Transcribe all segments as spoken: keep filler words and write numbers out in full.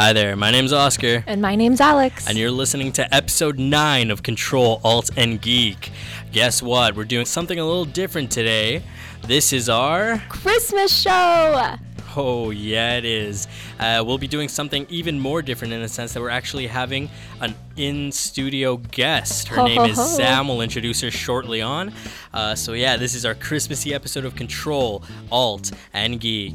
Hi there, my name's Oscar. And my name's Alex. And you're listening to episode nine of Control, Alt, and Geek. Guess what? We're doing something a little different today. This is our... Christmas show! Oh, yeah, it is. Uh, we'll be doing something even more different in the sense that we're actually having an in-studio guest. Her ho, name ho, is ho. Sam. We'll introduce her shortly on. Uh, so, yeah, this is our Christmassy episode of Control, Alt, and Geek.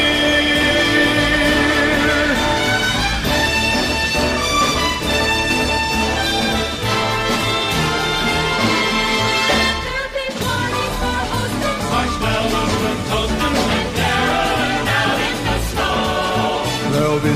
There'll be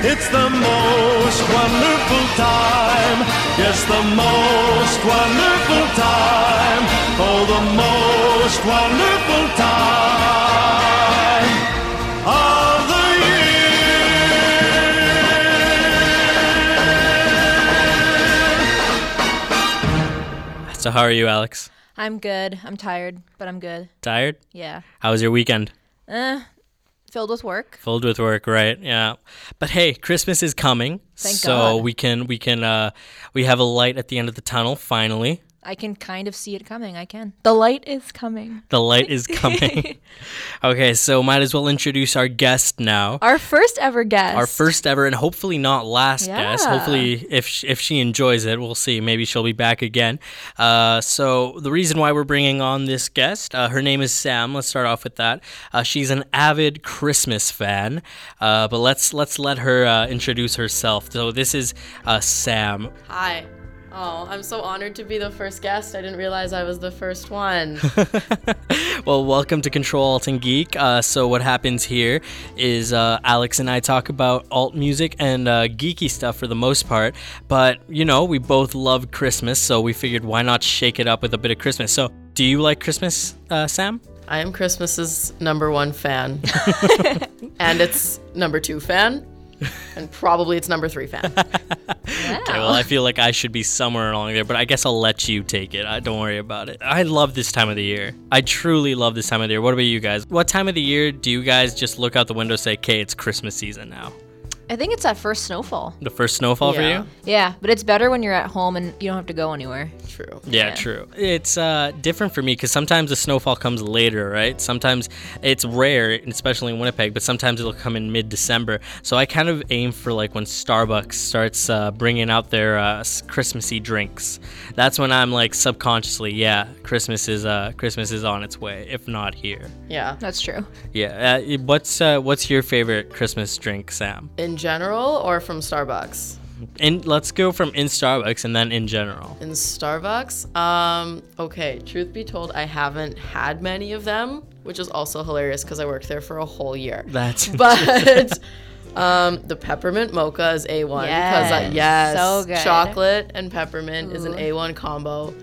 It's the most wonderful time, yes, the most wonderful time, oh, the most wonderful time of the year. So how are you, Alex? I'm good. I'm tired, but I'm good. Tired? Yeah. How was your weekend? Eh. Filled with work. Filled with work, right? Yeah, but hey, Christmas is coming, Thank so God. we can we can uh, we have a light at the end of the tunnel. Finally, I can kind of see it coming. I can. The light is coming. The light is coming. Okay, so might as well introduce our guest now. Our first ever guest. Our first ever, and hopefully not last yeah. guest. Hopefully, if she, if she enjoys it, we'll see. Maybe she'll be back again. Uh, so the reason why we're bringing on this guest, uh, her name is Sam. Let's start off with that. Uh, she's an avid Christmas fan, uh, but let's let's let her uh, introduce herself. So this is uh, Sam. Hi. Oh, I'm so honored to be the first guest. I didn't realize I was the first one. Well, welcome to Control, Alt, and Geek. Uh, so what happens here is uh, Alex and I talk about alt music and uh, geeky stuff for the most part. But, you know, we both love Christmas, so we figured why not shake it up with a bit of Christmas. So do you like Christmas, uh, Sam? I am Christmas's number one fan. And it's number two fan. And probably it's number three fan. Wow. Okay, well, I feel like I should be somewhere along there, but I guess I'll let you take it. I don't worry about it. I love this time of the year. I truly love this time of the year. What about you guys? What time of the year do you guys just look out the window and say, okay, it's Christmas season now? I think it's that first snowfall. The first snowfall yeah. for you? Yeah, but it's better when you're at home and you don't have to go anywhere. True. Yeah, yeah. true. It's uh, different for me because sometimes the snowfall comes later, right? Sometimes it's rare, especially in Winnipeg, but sometimes it'll come in mid-December. So I kind of aim for like when Starbucks starts uh, bringing out their uh, Christmassy drinks. That's when I'm like subconsciously, yeah, Christmas is uh, Christmas is on its way, if not here. Yeah, that's true. Yeah. Uh, what's uh, what's your favorite Christmas drink, Sam? In general or from Starbucks? In, let's go from in Starbucks and then in general. In Starbucks? Um, okay, truth be told, I haven't had many of them, which is also hilarious because I worked there for a whole year. That's But um, the peppermint mocha is A one. Yes, I, yes so good. Chocolate and peppermint Ooh. Is an A one combo.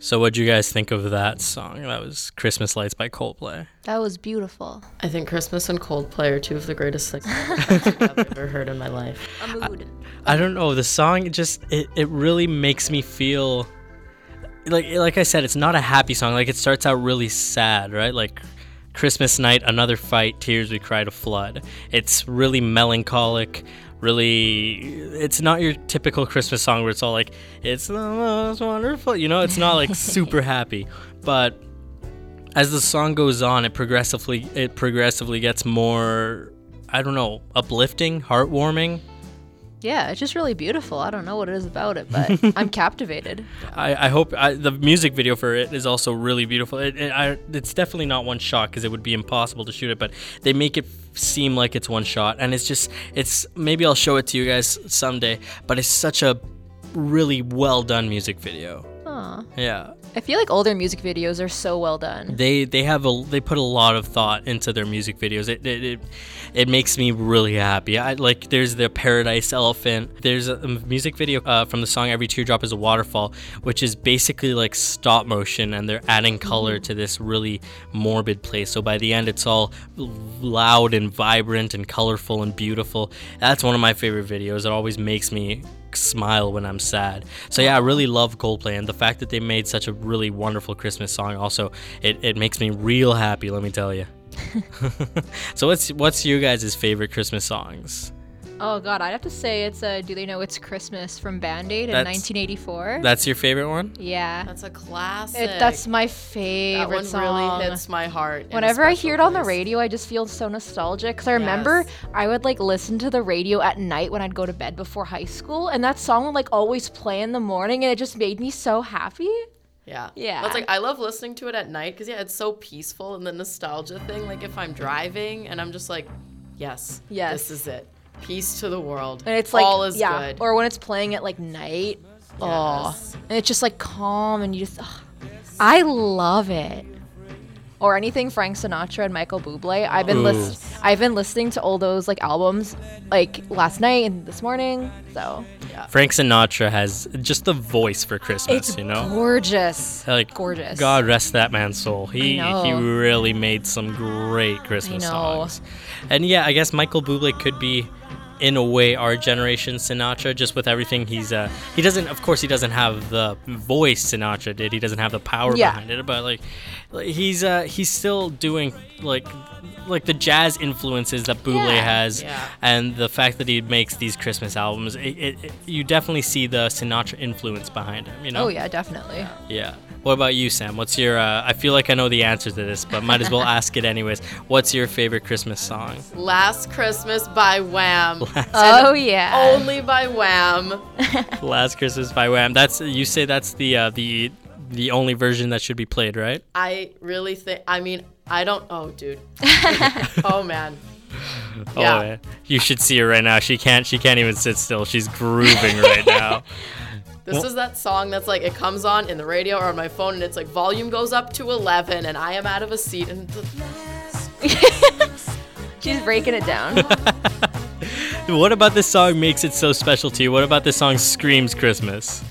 So what'd you guys think of that song? That was Christmas Lights by Coldplay. That was beautiful. I think Christmas and Coldplay are two of the greatest things I've ever heard in my life. A mood. I, I don't know. The song just, it, it really makes me feel, like like I said, it's not a happy song. Like, it starts out really sad, right? Like, Christmas night, another fight, tears we cry to flood. It's really melancholic. Really, it's not your typical Christmas song where it's all like, it's the most wonderful, you know, it's not like super happy. But as the song goes on, it progressively it progressively gets more, I don't know, uplifting, heartwarming. Yeah, it's just really beautiful. I don't know what it is about it, but I'm captivated. I, I hope I, the music video for it is also really beautiful. It, it, I, it's definitely not one shot because it would be impossible to shoot it, but they make it seem like it's one shot. And it's just, it's maybe I'll show it to you guys someday, but it's such a really well done music video. Aww. Yeah. I feel like all their music videos are so well done. They they have a they put a lot of thought into their music videos. It it it, it makes me really happy. I like there's the Paradise Elephant. There's a music video uh, from the song Every Teardrop Is a Waterfall, which is basically like stop motion, and they're adding color to this really morbid place. So by the end, it's all loud and vibrant and colorful and beautiful. That's one of my favorite videos. It always makes me smile when I'm sad. So yeah, I really love Coldplay, and the fact that they made such a really wonderful Christmas song also, it, it makes me real happy, let me tell you. So what's what's you guys' favorite Christmas songs? Oh god, I'd have to say it's uh, Do They Know It's Christmas from Band-Aid in nineteen eighty-four. That's your favorite one? Yeah. That's a classic. It, that's my favorite that one song. Really hits my heart. Whenever I hear it place. On the radio, I just feel so nostalgic. Because I remember yes. I would like listen to the radio at night when I'd go to bed before high school. And that song would like always play in the morning. And it just made me so happy. Yeah. Yeah. That's like, I love listening to it at night. Because yeah, it's so peaceful. And the nostalgia thing, like if I'm driving and I'm just like, yes, yes. this is it. Peace to the world. And it's like, all is yeah. good. Or when it's playing at like night. Yes. Oh. And it's just like calm and you just, oh. I love it. Or anything Frank Sinatra and Michael Bublé. I've been list- I've been listening to all those like albums like last night and this morning. So yeah. Frank Sinatra has just the voice for Christmas. It's you know, gorgeous. Like gorgeous. God rest that man's soul. He he really made some great Christmas songs. And yeah, I guess Michael Bublé could be in a way, our generation Sinatra, just with everything he's, uh, he doesn't, of course, he doesn't have the voice Sinatra did. He doesn't have the power yeah. behind it, but like, he's, uh, he's still doing like, like the jazz influences that Bublé yeah. has, yeah. and the fact that he makes these Christmas albums, it, it, it, you definitely see the Sinatra influence behind him, you know? Oh yeah, definitely. Yeah. What about you, Sam? What's your, uh, I feel like I know the answer to this, but might as well ask it anyways. What's your favorite Christmas song? Last Christmas by Wham. Last oh, yeah. Only by Wham. Last Christmas by Wham. That's, you say that's the, uh, the, the only version that should be played, right? I really think, I mean, I don't, oh, dude. Oh, man. Oh, yeah. Man. You should see her right now. She can't, she can't even sit still. She's grooving right now. This well, is that song that's like, it comes on in the radio or on my phone, and it's like, volume goes up to eleven, and I am out of a seat. And she's breaking it down. What about this song makes it so special to you? What about this song screams Christmas?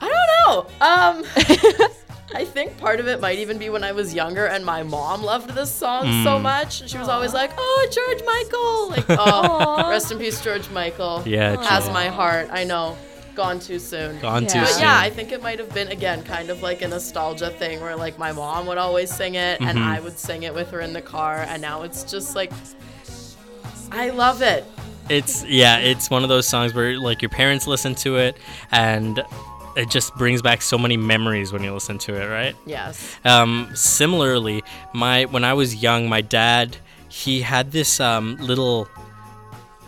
I don't know. Um... I think part of it might even be when I was younger and my mom loved this song mm. so much. She was Aww. always like, oh, George Michael. Like, oh, rest in peace, George Michael. Yeah, true. Has my heart. I know. Gone too soon. Gone yeah. too but soon. But yeah, I think it might have been, again, kind of like a nostalgia thing where, like, my mom would always sing it mm-hmm. and I would sing it with her in the car. And now it's just like, I love it. It's, yeah, it's one of those songs where, like, your parents listen to it and... it just brings back so many memories when you listen to it, right? Yes. Um, similarly, my when I was young, my dad, he had this um, little...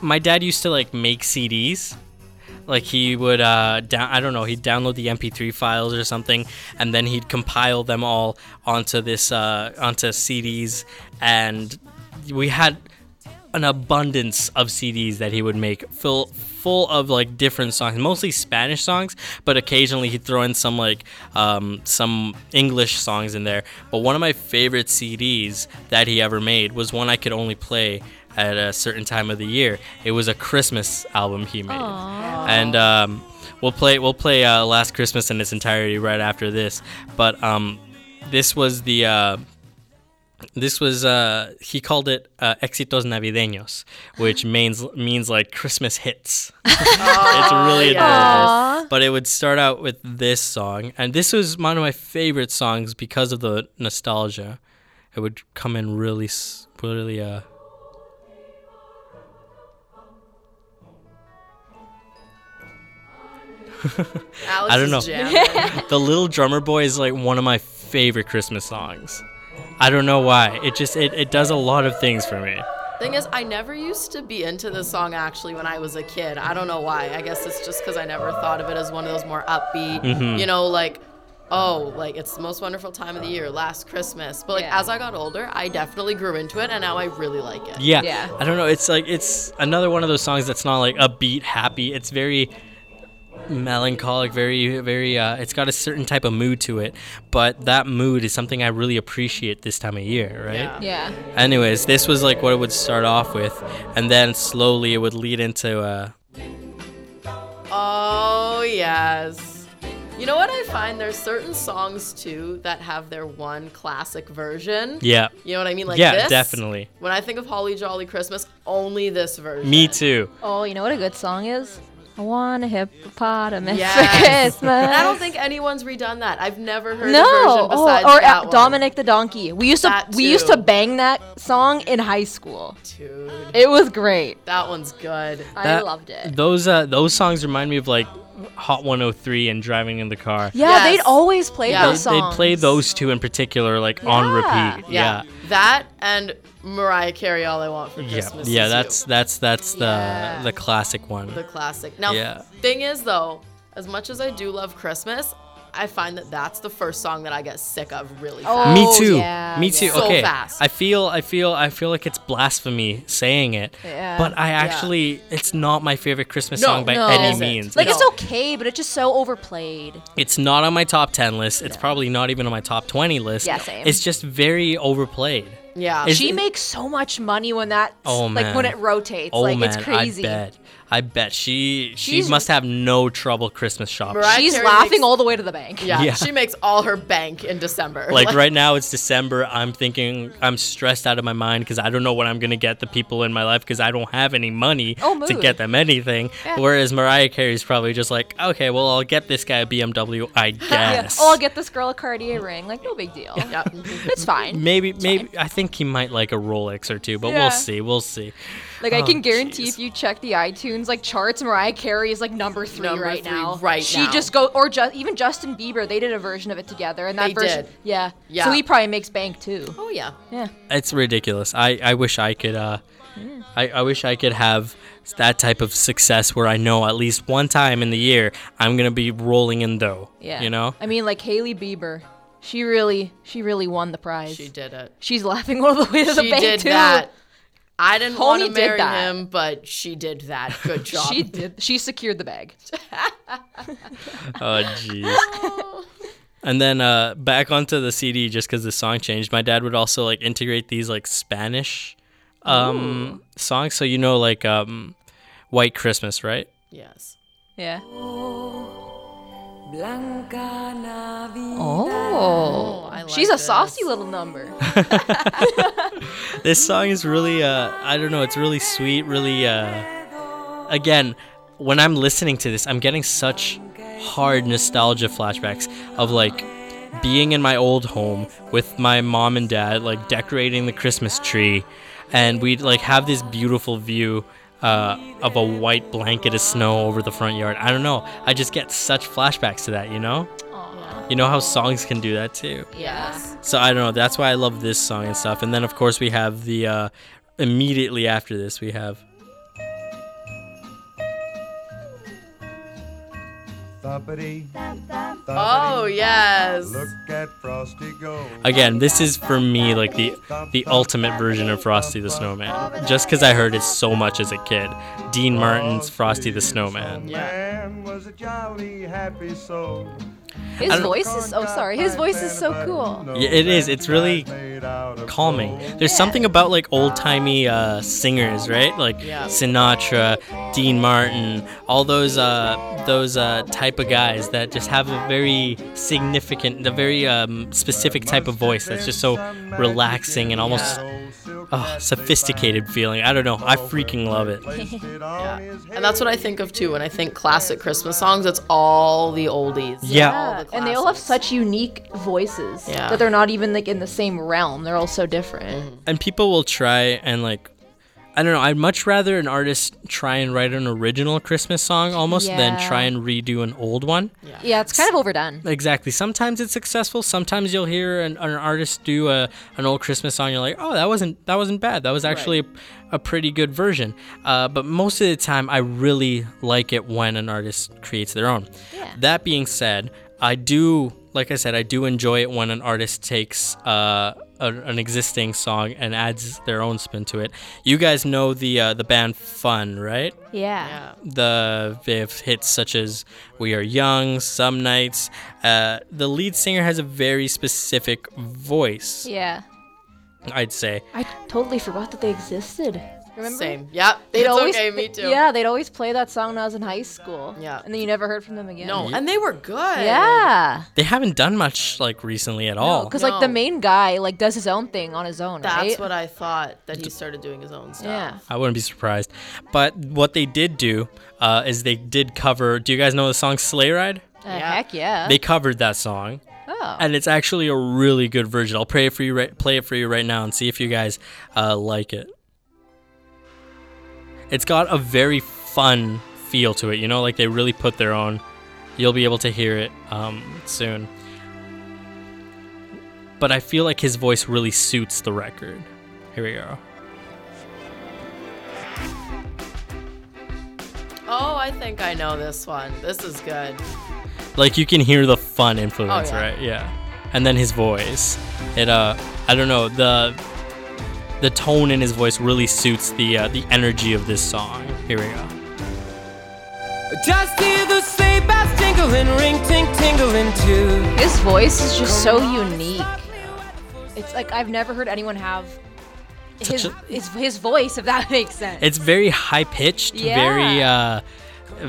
My dad used to, like, make C Ds. Like, he would, uh, down, I don't know, he'd download the M P three files or something, and then he'd compile them all onto this, uh, onto C Ds, and we had an abundance of C Ds that he would make, fill... full of like different songs, mostly Spanish songs, but occasionally he'd throw in some like um, some English songs in there. But one of my favorite C Ds that he ever made was one I could only play at a certain time of the year. It was a Christmas album he made. Aww. And um, we'll play we'll play uh, Last Christmas in its entirety right after this. But um, this was the uh, This was, uh, he called it uh, Éxitos Navideños, which means, means like Christmas hits. It's really yeah. adorable. But it would start out with this song. And this was one of my favorite songs because of the nostalgia. It would come in really, really, uh... I don't know. The Little Drummer Boy is like one of my favorite Christmas songs. I don't know why. It just, it, it does a lot of things for me. Thing is, I never used to be into this song, actually, when I was a kid. I don't know why. I guess it's just because I never thought of it as one of those more upbeat, mm-hmm. you know, like, oh, like, it's the most wonderful time of the year, Last Christmas. But, like, yeah. as I got older, I definitely grew into it, and now I really like it. Yeah. yeah. I don't know. It's, like, it's another one of those songs that's not, like, upbeat, happy. It's very... melancholic, very very uh it's got a certain type of mood to it, but that mood is something I really appreciate this time of year, right? Yeah, yeah. Anyways, this was like what it would start off with, and then slowly it would lead into uh oh yes you know what, I find there's certain songs too that have their one classic version. Yeah, you know what I mean? Like, yeah, this, definitely, when I think of Holly Jolly Christmas, only this version. Me too. Oh, you know what a good song is? I want a hippopotamus yes. for Christmas. And I don't think anyone's redone that. I've never heard no. a version besides oh, or that Or Dominic one. The Donkey. We used that to we too. used to bang that song in high school. Dude, it was great. That one's good. I that, loved it. Those uh, those songs remind me of like Hot one oh three and Driving in the Car. Yeah, yes. they'd always play yeah. those songs. They'd play those two in particular, like yeah. on repeat. Yeah. yeah, that and Mariah Carey, All I Want for Christmas. Yeah, yeah, that's, that's that's that's yeah. the the classic one. The classic. Now, yeah. thing is though, as much as I do love Christmas, I find that that's the first song that I get sick of really fast. Oh, me too. Yeah, me too. Yeah. Okay. So fast. I feel I feel I feel like it's blasphemy saying it. Yeah. But I actually yeah. it's not my favorite Christmas no, song by no, any means. Like no. it's okay, but it's just so overplayed. It's not on my top ten list. It's no. probably not even on my top twenty list. Yeah, same. It's just very overplayed. Yeah. It's, she makes so much money when that oh, like man. when it rotates. Oh, like man, it's crazy. I bet. I bet she she She's, must have no trouble Christmas shopping. Mariah She's Carey laughing makes, all the way to the bank. Yeah, yeah, she makes all her bank in December. Like, like right now it's December. I'm thinking I'm stressed out of my mind because I don't know what I'm going to get the people in my life because I don't have any money oh, to get them anything. Yeah. Whereas Mariah Carey's probably just like, okay, well, I'll get this guy a B M W, I guess. Yeah. Oh, I'll get this girl a Cartier ring. Like, no big deal. Yeah. It's fine. Maybe, it's maybe fine. I think he might like a Rolex or two, but yeah. we'll see. We'll see. Like, oh, I can guarantee geez. if you check the iTunes like charts, Mariah Carey is like number three number right three now. Right she now. just go or just even Justin Bieber, they did a version of it together, and that they version, did. Yeah, yeah. So he probably makes bank too. Oh yeah, yeah. It's ridiculous. I, I wish I could. Uh, yeah. I I wish I could have that type of success where I know at least one time in the year I'm gonna be rolling in dough. Yeah. You know. I mean, like Hailey Bieber. She really, she really won the prize. She did it. She's laughing all the way to the she bank did too. That. I didn't Homie want to marry him, but she did that. Good job. She did. She secured the bag. Oh, jeez. And then uh, back onto the C D, just because the song changed. My dad would also like integrate these like Spanish um, songs. So you know, like um, White Christmas, right? Yes. Yeah. Oh, I like she's a this. saucy little number. This song is really, uh, I don't know, it's really sweet, really, uh, again, when I'm listening to this, I'm getting such hard nostalgia flashbacks of like being in my old home with my mom and dad, like decorating the Christmas tree, and we'd like have this beautiful view Uh, of a white blanket of snow over the front yard. I don't know. I just get such flashbacks to that, you know? Aww. You know how songs can do that too. Yes. So I don't know. That's why I love this song and stuff. And then, of course, we have the... Uh, immediately after this, we have... Thumpity, thumpity, oh yes! Look at Frosty go. Again, this is for me like the the ultimate version of Frosty the Snowman. Just because I heard it so much as a kid. Dean Martin's Frosty the Snowman. Yeah. His voice is so sorry. His voice is so cool. Yeah, it is. It's really calming. There's yeah. something about like old timey uh, singers, right? Like yeah. Sinatra, Dean Martin, all those uh, those uh, type of guys that just have a very significant, a very um, specific type of voice that's just so relaxing and almost. Oh, sophisticated feeling. I don't know. I freaking love it. Yeah. And that's what I think of too when I think classic Christmas songs. It's all the oldies. Yeah. yeah. All the and they all have such unique voices yeah. that they're not even like in the same realm. They're all so different. And people will try and like, I don't know. I'd much rather an artist try and write an original Christmas song almost yeah. than try and redo an old one. Yeah. yeah, it's kind of overdone. Exactly. Sometimes it's successful. Sometimes you'll hear an, an artist do a, an old Christmas song. You're like, oh, that wasn't that wasn't bad. That was actually right. a, a pretty good version. Uh, but most of the time, I really like it when an artist creates their own. Yeah. That being said, I do, like I said, I do enjoy it when an artist takes... Uh, an existing song and adds their own spin to it. You guys know the uh, the band Fun, right? Yeah. yeah. The they have hits such as We Are Young, Some Nights. Uh, the lead singer has a very specific voice. Yeah. I'd say. I totally forgot that they existed. Remember? Same. Yep. They'd always, okay, me too. Yeah, they'd always play that song when I was in high school. Yeah. And then you never heard from them again. No, and they were good. Yeah. They haven't done much, like, recently at no, all. Because, no. like, the main guy, like, does his own thing on his own, That's right? That's what I thought, that he started doing his own stuff. Yeah. I wouldn't be surprised. But what they did do uh, is they did cover, do you guys know the song Sleigh Ride? Uh, yeah. Heck yeah. They covered that song. Oh. And it's actually a really good version. I'll play it for you right, play it for you right now and see if you guys uh, like it. It's got a very fun feel to it, you know, like they really put their own. You'll be able to hear it um, soon. But I feel like his voice really suits the record. Here we go. Oh, I think I know this one. This is good. Like you can hear the fun influence, oh, yeah. right? Yeah. And then his voice. It, uh, I don't know, the... The tone in his voice really suits the uh, the energy of this song. Here we go. Just hear the sleigh bells jingling, ring ting tingling too. His voice is just so unique. It's like I've never heard anyone have his, a, his his voice, if that makes sense. It's very high pitched, yeah. very uh,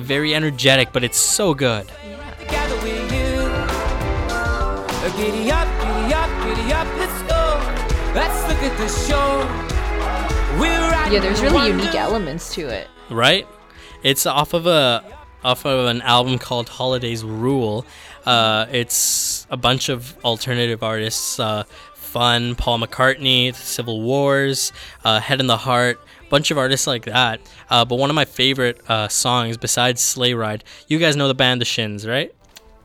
very energetic, but it's so good. Yeah. Together with you. Giddy up, giddy up, giddy up, let's go. Let's look at the show. We're at yeah, there's really unique elements to it. Right? It's off of a off of an album called Holidays Rule. Uh, it's a bunch of alternative artists. Uh, Fun, Paul McCartney, Civil Wars, uh, Head in the Heart, bunch of artists like that. Uh, but one of my favorite uh, songs besides Sleigh Ride, you guys know the band The Shins, right?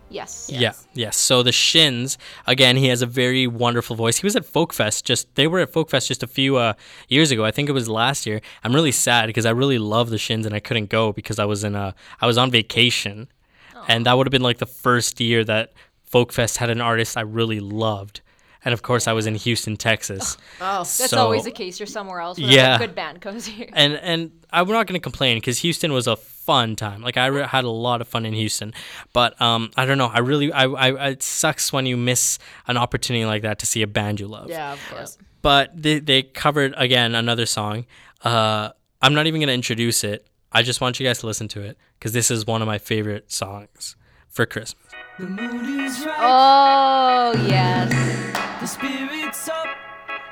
Yes. yes. Yeah. Yes. So The Shins, again, he has a very wonderful voice. He was at Folkfest. Just they were at Folkfest just a few uh, years ago. I think it was last year. I'm really sad because I really love The Shins and I couldn't go because I was in a I was on vacation, oh. and that would have been like the first year that Folkfest had an artist I really loved. And, of course, I was in Houston, Texas. Oh, so, that's always the case. You're somewhere else. Yeah. A good band comes here. And, and I'm not going to complain because Houston was a fun time. Like, I re- had a lot of fun in Houston. But um, I don't know. I really I, – I, it sucks when you miss an opportunity like that to see a band you love. Yeah, of course. But they, they covered, again, another song. Uh, I'm not even going to introduce it. I just want you guys to listen to it because this is one of my favorite songs for Christmas. The mood is right. Oh, yes. The spirit's up.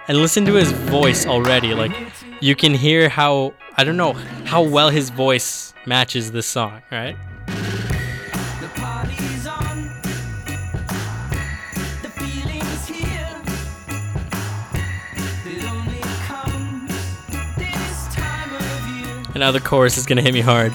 And listen to his voice already. Like, you can hear how, I don't know, how well his voice matches this song, right? The party's on. The feeling's here. It only comes this time of year. And now the chorus is going to hit me hard.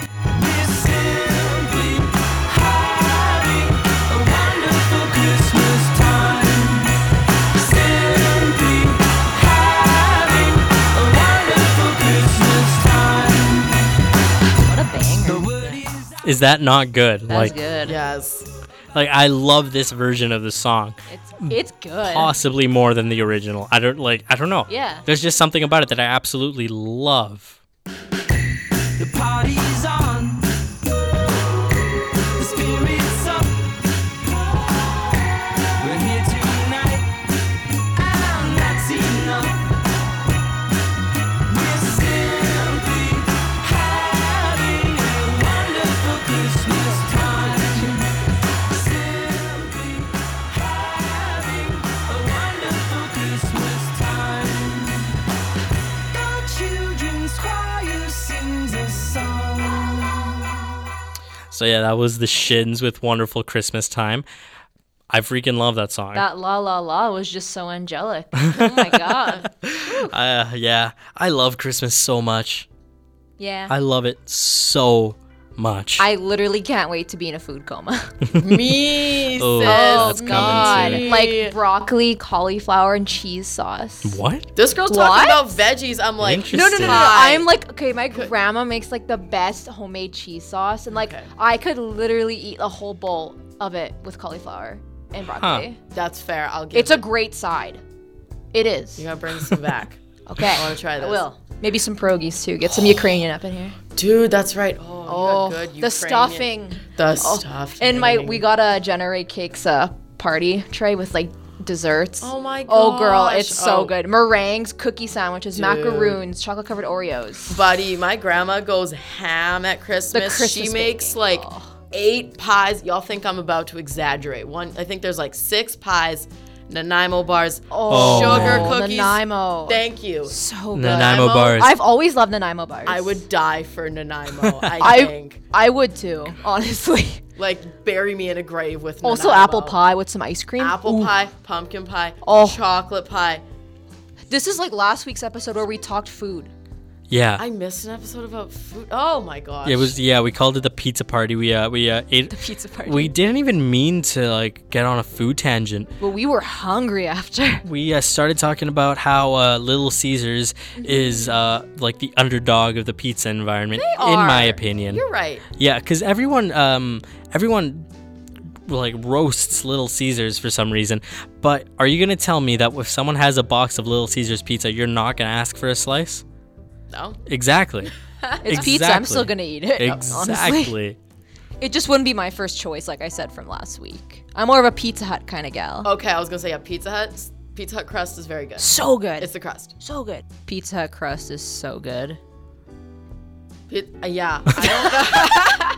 Is that not good? That's like, good. Yes. Like, I love this version of the song. It's it's good. Possibly more than the original. I don't like. I don't know. Yeah. There's just something about it that I absolutely love. The party's on. The spirit's up. We're here tonight, and that's enough. So yeah, that was The Shins with Wonderful Christmas Time. I freaking love that song. That La La La was just so angelic. Oh my God. uh, yeah, I love Christmas so much. Yeah. I love it so much. I literally can't wait to be in a food coma. Me, oh, that's coming God. Soon. Like broccoli, cauliflower, and cheese sauce. What? This girl's what? talking about veggies. I'm like, no, no, no, no, no. I'm like, okay, my grandma makes like the best homemade cheese sauce, and like okay. I could literally eat a whole bowl of it with cauliflower and broccoli. Huh. That's fair. I'll give. It's it. a great side. It is. You gotta bring some back. Okay. I want to try this. I will. Maybe some pierogies too. Get some Ukrainian up in here. Dude, that's right. Oh, oh good Ukrainian. The stuffing. The oh. stuffing. And my, we got a Generate Cakes uh, party tray with like desserts. Oh my god. Oh girl, it's oh. so good. Meringues, cookie sandwiches, Dude. macaroons, chocolate covered Oreos. Buddy, my grandma goes ham at Christmas. The Christmas she makes baking. like oh. eight pies. Y'all think I'm about to exaggerate. One, I think there's like six pies. Nanaimo bars, oh, sugar man. cookies. Nanaimo. Thank you. So good. Nanaimo bars. I've always loved Nanaimo bars. I would die for Nanaimo, I think. I, I would too, honestly. Like, bury me in a grave with Nanaimo. Also apple pie with some ice cream. Apple Ooh. pie, pumpkin pie, oh. chocolate pie. This is like last week's episode where we talked food. Yeah. I missed an episode about food. Oh my gosh. It was yeah, we called it the pizza party. We uh we uh, ate the pizza party. We didn't even mean to like get on a food tangent. But we were hungry after. We uh, started talking about how uh, Little Caesars is uh like the underdog of the pizza environment they are. in my opinion. You're right. Yeah, cuz everyone um everyone like roasts Little Caesars for some reason. But are you going to tell me that if someone has a box of Little Caesars pizza, you're not going to ask for a slice? No. Exactly. It's exactly. pizza. I'm still going to eat it. Exactly. Honestly. It just wouldn't be my first choice, like I said from last week. I'm more of a Pizza Hut kind of gal. Okay, I was going to say a yeah, Pizza Hut. Pizza Hut crust is very good. So good. It's the crust. So good. Pizza Hut crust is so good. It, uh, yeah. I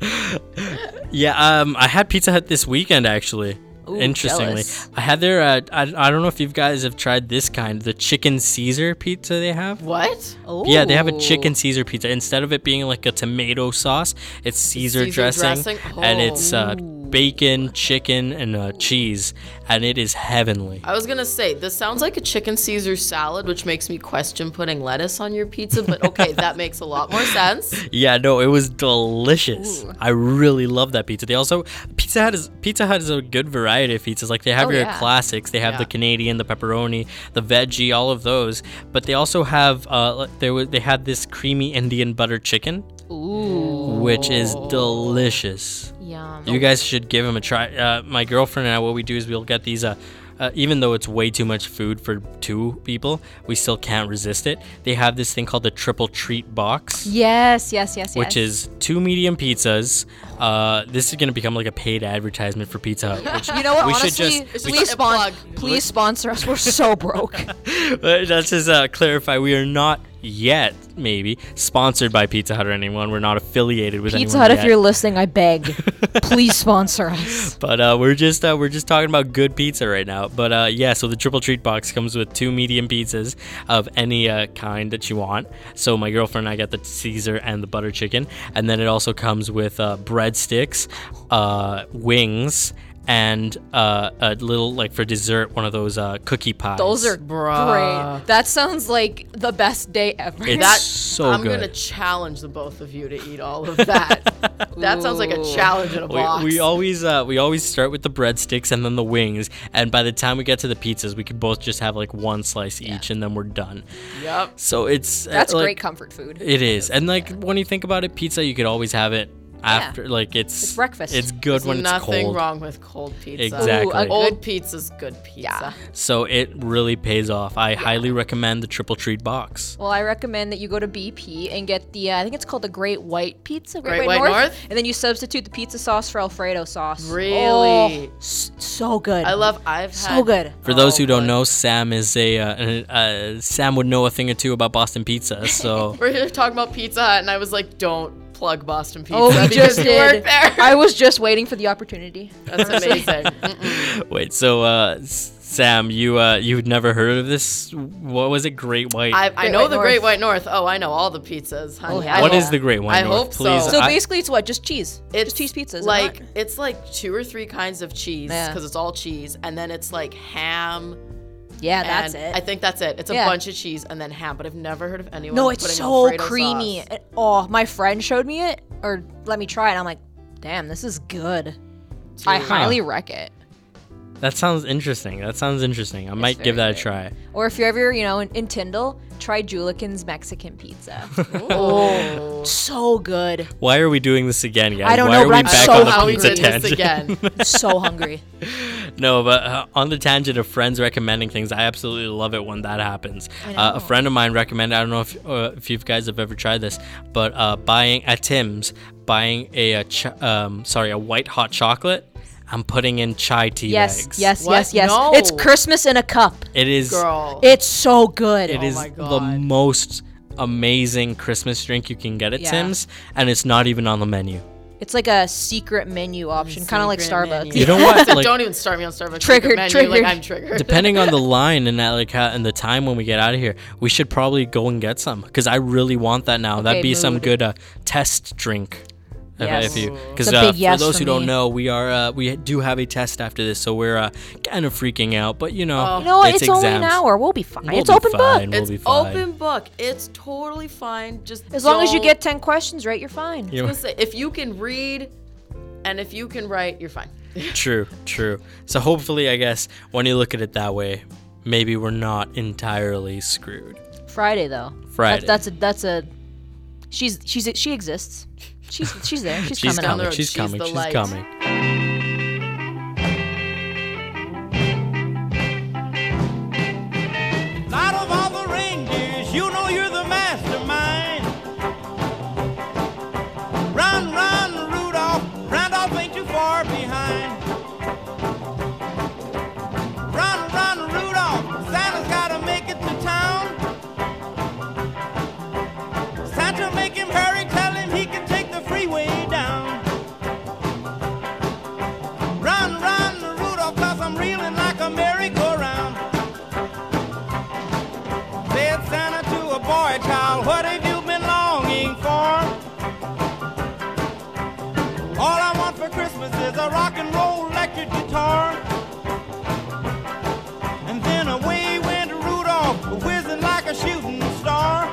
don't know. yeah, um, I had Pizza Hut this weekend, actually. Ooh, interestingly. Jealous. I had their, uh, I, I don't know if you guys have tried this kind, the chicken Caesar pizza they have. What? Ooh. Yeah, they have a chicken Caesar pizza. Instead of it being like a tomato sauce, it's Caesar, Caesar dressing. dressing? Oh. And it's uh, bacon, chicken, and uh, cheese. And it is heavenly. I was going to say, this sounds like a chicken Caesar salad, which makes me question putting lettuce on your pizza. But okay, that makes a lot more sense. Yeah, no, it was delicious. Ooh. I really love that pizza. They also, Pizza Hut is, Pizza Hut is a good variety of pizzas. Like they have oh, your yeah. classics, they have yeah. the Canadian, the pepperoni, the veggie, all of those, but they also have uh they were they had this creamy Indian butter chicken. Ooh. Which is delicious. Yum. You guys should give them a try. Uh my girlfriend and I, what we do is we'll get these uh, uh even though it's way too much food for two people, we still can't resist it. They have this thing called the triple treat box. Yes, yes, yes, yes. Which is two medium pizzas. Uh, this is going to become like a paid advertisement for Pizza Hut. Which you know what? We honestly, should just, please, we, spon- please sponsor us. We're so broke. Let's just uh, clarify. We are not yet, maybe, sponsored by Pizza Hut or anyone. We're not affiliated with Pizza anyone Pizza Hut, yet. If you're listening, I beg. Please sponsor us. But uh, we're just uh, we're just talking about good pizza right now. But uh, yeah, so the triple treat box comes with two medium pizzas of any uh, kind that you want. So my girlfriend and I got the Caesar and the butter chicken. And then it also comes with uh, bread. Breadsticks, uh, wings, and uh, a little, like, for dessert, one of those uh, cookie pies. Those are Bruh. great. That sounds like the best day ever. It's that, so I'm good. I'm going to challenge the both of you to eat all of that. That sounds like a challenge in a box. We, we always uh, we always start with the breadsticks and then the wings, and by the time we get to the pizzas, we can both just have, like, one slice yeah. each, and then we're done. Yep. So it's... That's uh, like, great comfort food. It is. And, like, yeah. when you think about it, pizza, you could always have it after yeah. like it's, it's breakfast. It's good There's when it's cold. Nothing wrong with cold pizza. Exactly. Ooh, old pizza's good pizza. Yeah. So it really pays off. I yeah. highly recommend the triple treat box. Well, I recommend that you go to B P and get the uh, I think it's called the Great White Pizza. Great, Great White, White North, North. And then you substitute the pizza sauce for Alfredo sauce. Really? Oh, so good. I love. I've so had so good. For those oh, who don't good. know, Sam is a uh, uh, Sam would know a thing or two about Boston pizza. So we're here talking about Pizza Hut, and I was like, don't. Plug Boston Pizza. Oh, we just did. There. I was just waiting for the opportunity. That's amazing. Wait, so uh, Sam, you uh, you'd never heard of this? What was it? Great White. I, I know White the North. Great White North. Oh, I know all the pizzas. Honey. Oh, yeah. What is the Great White I North? I hope Please. so. So basically, it's what? Just cheese. It's just cheese pizzas. Like it? it's like two or three kinds of cheese because yeah. it's all cheese, and then it's like ham. Yeah, that's it. I think that's it. It's a yeah. bunch of cheese and then ham, but I've never heard of anyone no, it's putting so Alfredo creamy. Sauce. It, oh, my friend showed me it, or let me try it. I'm like, damn, this is good. Dude. I highly wreck it. That sounds interesting. That sounds interesting. I it's might give that good. a try. Or if you're ever, you know, in, in Tyndall, try Julican's Mexican pizza. Oh, so good. Why are we doing this again, guys? I don't Why know, are but we I'm back so on the pizza tangent again? I'm so hungry. No, but uh, on the tangent of friends recommending things, I absolutely love it when that happens. Uh, a friend of mine recommended, I don't know if uh, if you guys have ever tried this, but uh, buying at Tim's, buying a, a ch- um, sorry, a white hot chocolate. I'm putting in chai tea yes, bags. Yes, what? yes, yes, yes. No. It's Christmas in a cup. It is. Girl. It's so good. It oh is the most amazing Christmas drink you can get at yeah. Tim's, and it's not even on the menu. It's like a secret menu option, kind of like Starbucks. Menu. You know what? Like, don't even start me on Starbucks. Triggered, menu, triggered. Like, I'm triggered. Depending on the line and that, like, how, and the time when we get out of here, we should probably go and get some because I really want that now. Okay, That'd be mood. some good uh, test drink. Yes. If you, because uh, yes for those for who me. don't know, we are uh, we do have a test after this, so we're uh, kind of freaking out. But you know, uh, you know, it's, it's only an hour. We'll be fine. We'll it's be open fine. book. We'll it's be fine. open book. It's totally fine. Just as don't... long as you get ten questions right, you're fine. You know? I was gonna say, if you can read and if you can write, you're fine. True, true. So hopefully, I guess when you look at it that way, maybe we're not entirely screwed. Friday though. Friday. That's, that's a that's a. She's she's she exists. She's she's there. She's, she's coming. coming. The road. She's, she's coming. She's light. coming. Out of all the reindeers, you know you're the mastermind. Run, run, Rudolph. Randolph ain't too far behind. Run, run, Rudolph. reeling like a merry-go-round. Said Santa to a boy child, what have you been longing for? All I want for Christmas is a rock and roll electric guitar. And then away went Rudolph, whizzing like a shooting star.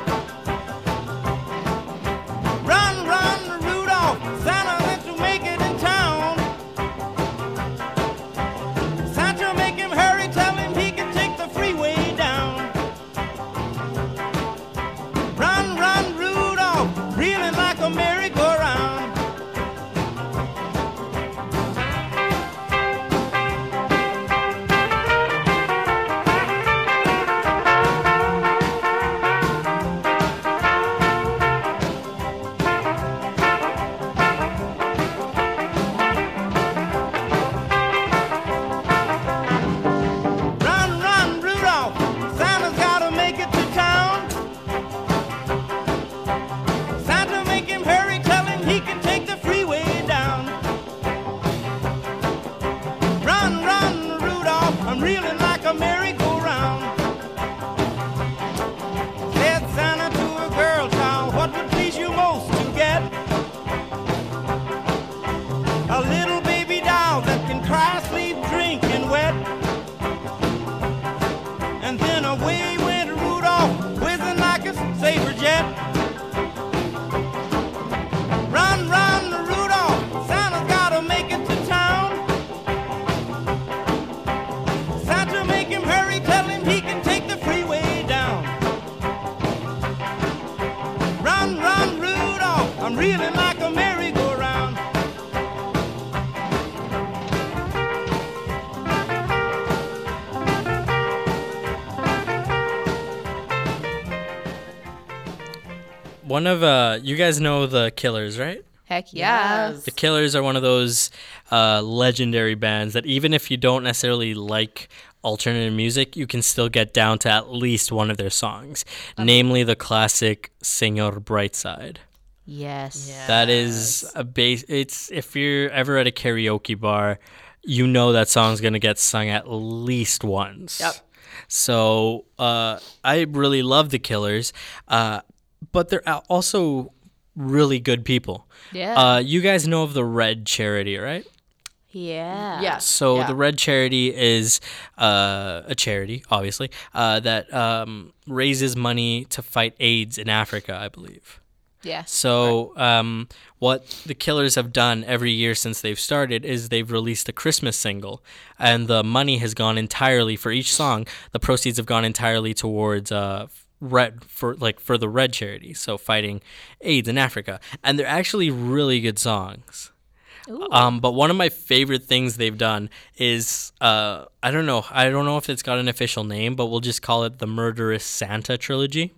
One of, uh, you guys know The Killers, right? Heck yeah. Yes. The Killers are one of those uh, legendary bands that even if you don't necessarily like alternative music, you can still get down to at least one of their songs, okay. namely the classic Señor Brightside. Yes. yes. That is a base. It's if you're ever at a karaoke bar, you know that song's going to get sung at least once. Yep. So uh, I really love The Killers. Uh But they're also really good people. Yeah. Uh, you guys know of the Red Charity, right? Yeah. Yeah. So yeah. the Red Charity is uh, a charity, obviously, uh, that um, raises money to fight AIDS in Africa, I believe. Yeah. So right. um, what the Killers have done every year since they've started is they've released a Christmas single, and the money has gone entirely for each song. The proceeds have gone entirely towards. Uh, Red for like for the Red Charity, so fighting AIDS in Africa, and they're actually really good songs. Ooh. Um, but one of my favorite things they've done is uh, I don't know, I don't know if it's got an official name, but we'll just call it the Murderous Santa trilogy.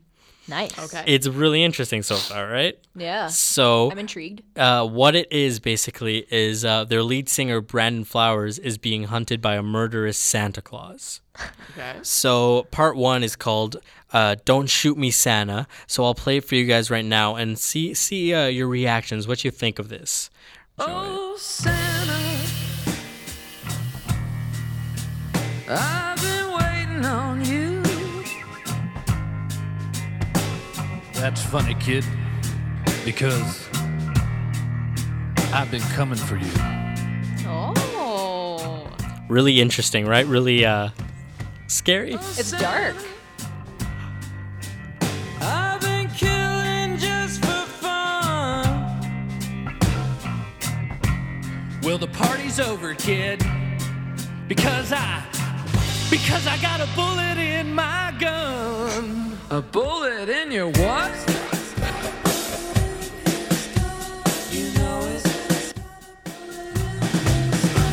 Nice. Okay. It's really interesting so far, right? Yeah. So I'm intrigued. Uh, what it is basically is uh, their lead singer Brandon Flowers is being hunted by a murderous Santa Claus. Okay. So part one is called uh, "Don't Shoot Me, Santa." So I'll play it for you guys right now and see see uh, your reactions. What you think of this? Enjoy. Oh, Santa, I've been waiting on you. That's funny, kid, because I've been coming for you. Oh. Really interesting, right? Really uh, scary. It's dark. I've been killing just for fun. Well, the party's over, kid, because I, because I got a bullet in my gun. A bullet in your what?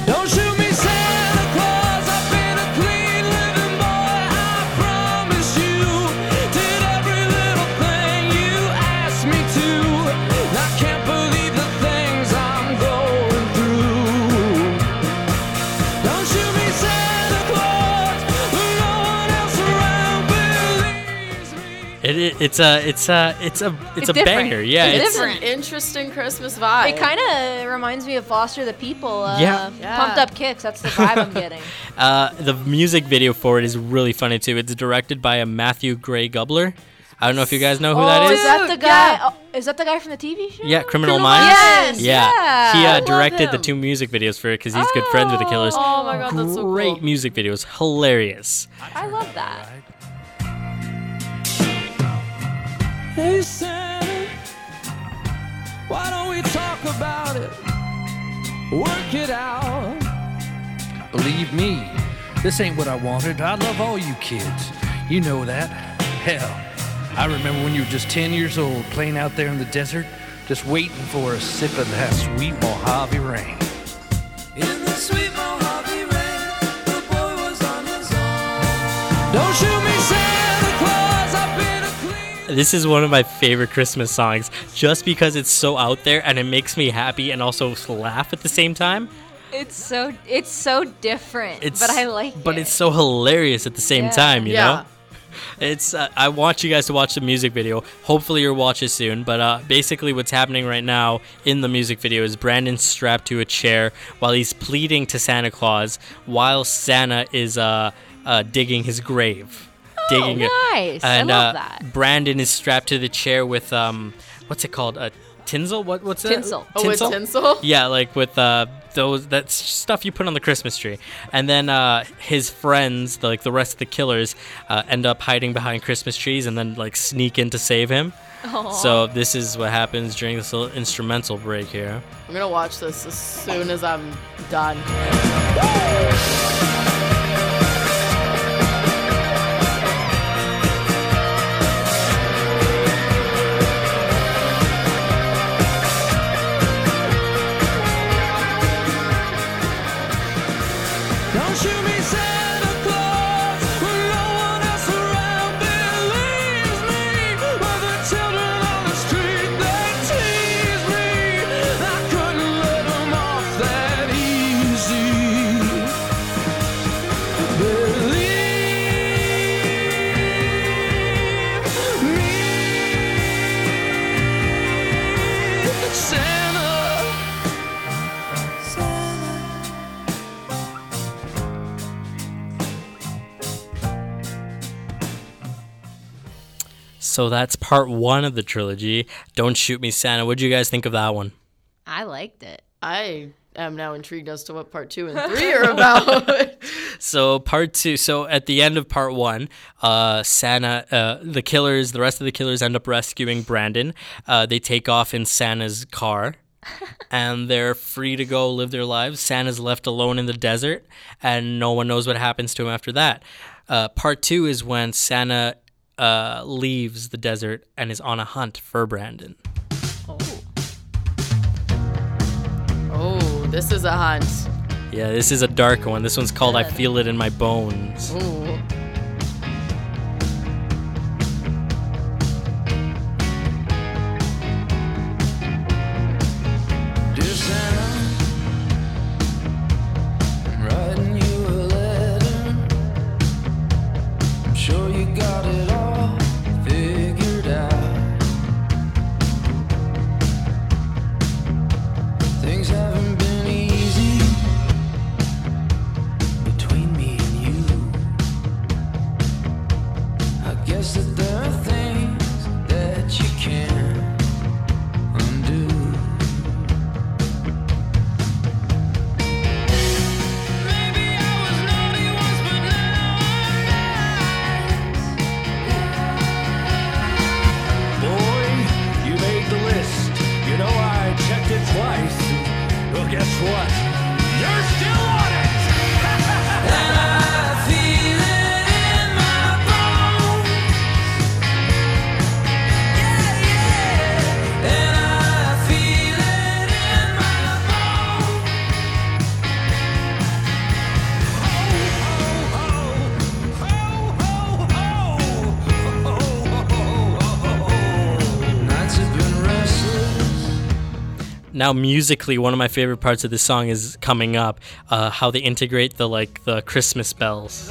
Don't shoot me, Santa Claus. I've been a clean living boy. I promise you. Did every little thing you asked me to. I can't believe the things I'm going through. Don't shoot me, Santa Claus. No one else around believes me. It, it, it's a it's a it's a it's, it's a different. banger. Yeah, it's, it's an interesting Christmas vibe. It kind of reminds me of Foster the People. Uh, yeah. yeah, Pumped Up Kicks. That's the vibe I'm getting. Uh, the music video for it is really funny too. It's directed by a Matthew Gray Gubler. I don't know if you guys know who oh, that is. Is that the guy? Yeah. Oh, is that the guy from the T V show? Yeah, Criminal, Criminal Minds. Yes. Yeah. yeah. He uh, directed him. the two music videos for it because he's oh. good friends with the Killers. Oh my god, that's so cool. Great music videos, hilarious. I love that. Hey Santa, why don't we talk about it? Work it out. Believe me, this ain't what I wanted. I love all you kids. You know that. Hell, I remember when you were just ten years old, playing out there in the desert, just waiting for a sip of that sweet Mojave rain. In the sweet Mojave rain, the boy was on his own. Don't shoot me, Santa Claus, I've been a queen. This is one of my favorite Christmas songs, just because it's so out there and it makes me happy and also laugh at the same time. It's so it's so different, it's, but I like but it. But it's so hilarious at the same yeah. time, you yeah. know? It's. Uh, I want you guys to watch the music video. Hopefully you'll watch it soon. But uh, basically what's happening right now in the music video is Brandon's strapped to a chair while he's pleading to Santa Claus while Santa is uh, uh, digging his grave. Oh, digging nice. It. And, I love uh, that. Brandon is strapped to the chair with, um, what's it called? A tinsel? What, what's tinsel. that? Tinsel. Oh, with tinsel? Yeah, like with... Uh, Those that stuff you put on the Christmas tree, and then uh, his friends, the, like the rest of the Killers, uh, end up hiding behind Christmas trees and then like sneak in to save him. Aww. So this is what happens during this little instrumental break here. I'm gonna watch this as soon as I'm done. So that's part one of the trilogy. Don't Shoot Me, Santa. What did you guys think of that one? I liked it. I am now intrigued as to what part two and three are about. So part two. So at the end of part one, uh, Santa, uh, the Killers, the rest of the Killers end up rescuing Brandon. Uh, they take off in Santa's car. And they're free to go live their lives. Santa's left alone in the desert. And no one knows what happens to him after that. Uh, part two is when Santa... Uh, leaves the desert and is on a hunt for Brandon. Oh. Oh, this is a hunt. Yeah, this is a dark one. This one's called Good. I Feel It in My Bones. Ooh. Now, musically, one of my favorite parts of this song is coming up, uh, how they integrate the like the Christmas bells.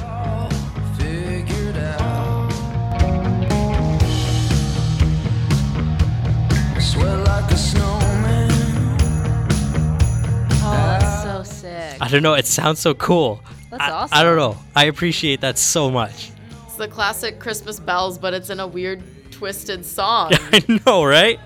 Figured out. I don't know. It sounds so cool. That's I, awesome. I don't know. I appreciate that so much. It's the classic Christmas bells, but it's in a weird, twisted song. I know, right?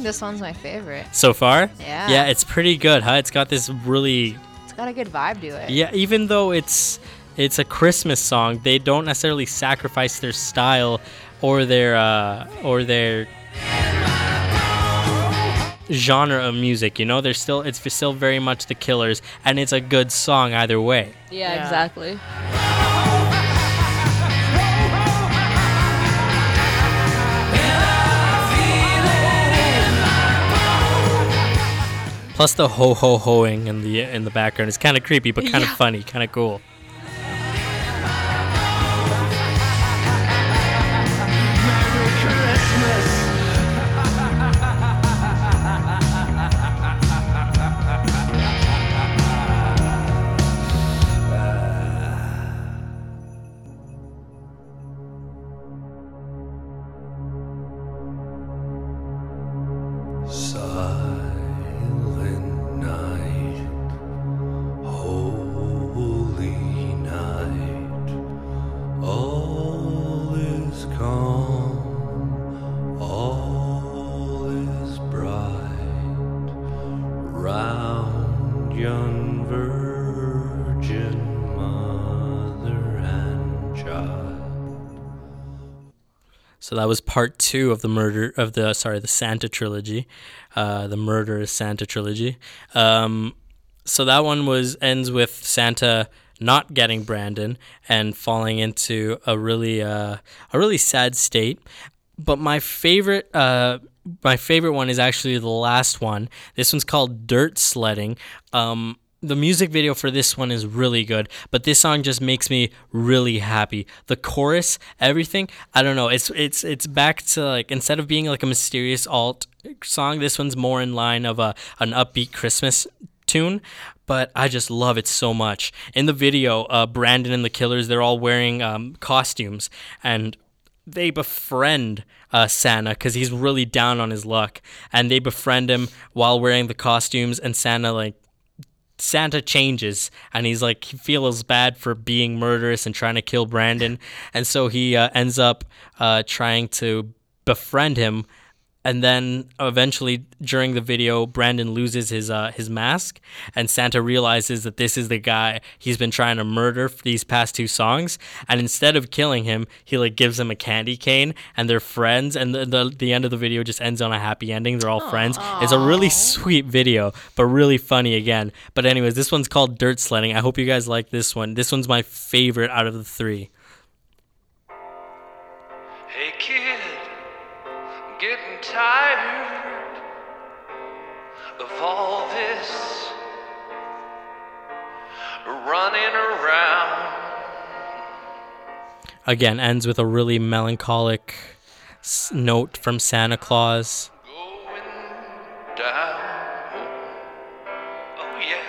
This one's my favorite so far. Yeah, yeah, it's pretty good, huh? It's got this really, it's got a good vibe to it. Yeah, even though it's it's a Christmas song, they don't necessarily sacrifice their style or their uh, or their genre of music. You know, they're still it's still very much the Killers, and it's a good song either way. Yeah, yeah. Exactly. Plus the ho ho hoing in the in the background is kind of creepy, but kind of yeah. funny, kind of cool. So that was part two of the murder of the sorry the Santa trilogy, uh, the murderous Santa trilogy. Um, so that one was ends with Santa not getting Brandon and falling into a really uh, a really sad state. But my favorite uh, my favorite one is actually the last one. This one's called Dirt Sledding. Um, The music video for this one is really good, but this song just makes me really happy. The chorus, everything, I don't know. It's it's it's back to, like, instead of being like a mysterious alt song, this one's more in line of a an upbeat Christmas tune, but I just love it so much. In the video, uh, Brandon and the Killers, they're all wearing um, costumes, and they befriend uh, Santa because he's really down on his luck, and they befriend him while wearing the costumes, and Santa, like, Santa changes, and he's like, he feels bad for being murderous and trying to kill Brandon, and so he uh, ends up uh, trying to befriend him, and then eventually during the video, Brandon loses his uh, his mask, and Santa realizes that this is the guy he's been trying to murder for these past two songs, and instead of killing him, he like gives him a candy cane, and they're friends, and the the, the end of the video just ends on a happy ending. They're all Aww. friends. It's a really sweet video, but really funny again. But anyways, this one's called Dirt Sledding. I hope you guys like this one. This one's my favorite out of the three. Hey kid, getting tired of all this running around. Again, ends with a really melancholic note from Santa Claus. Going down. Oh, yeah.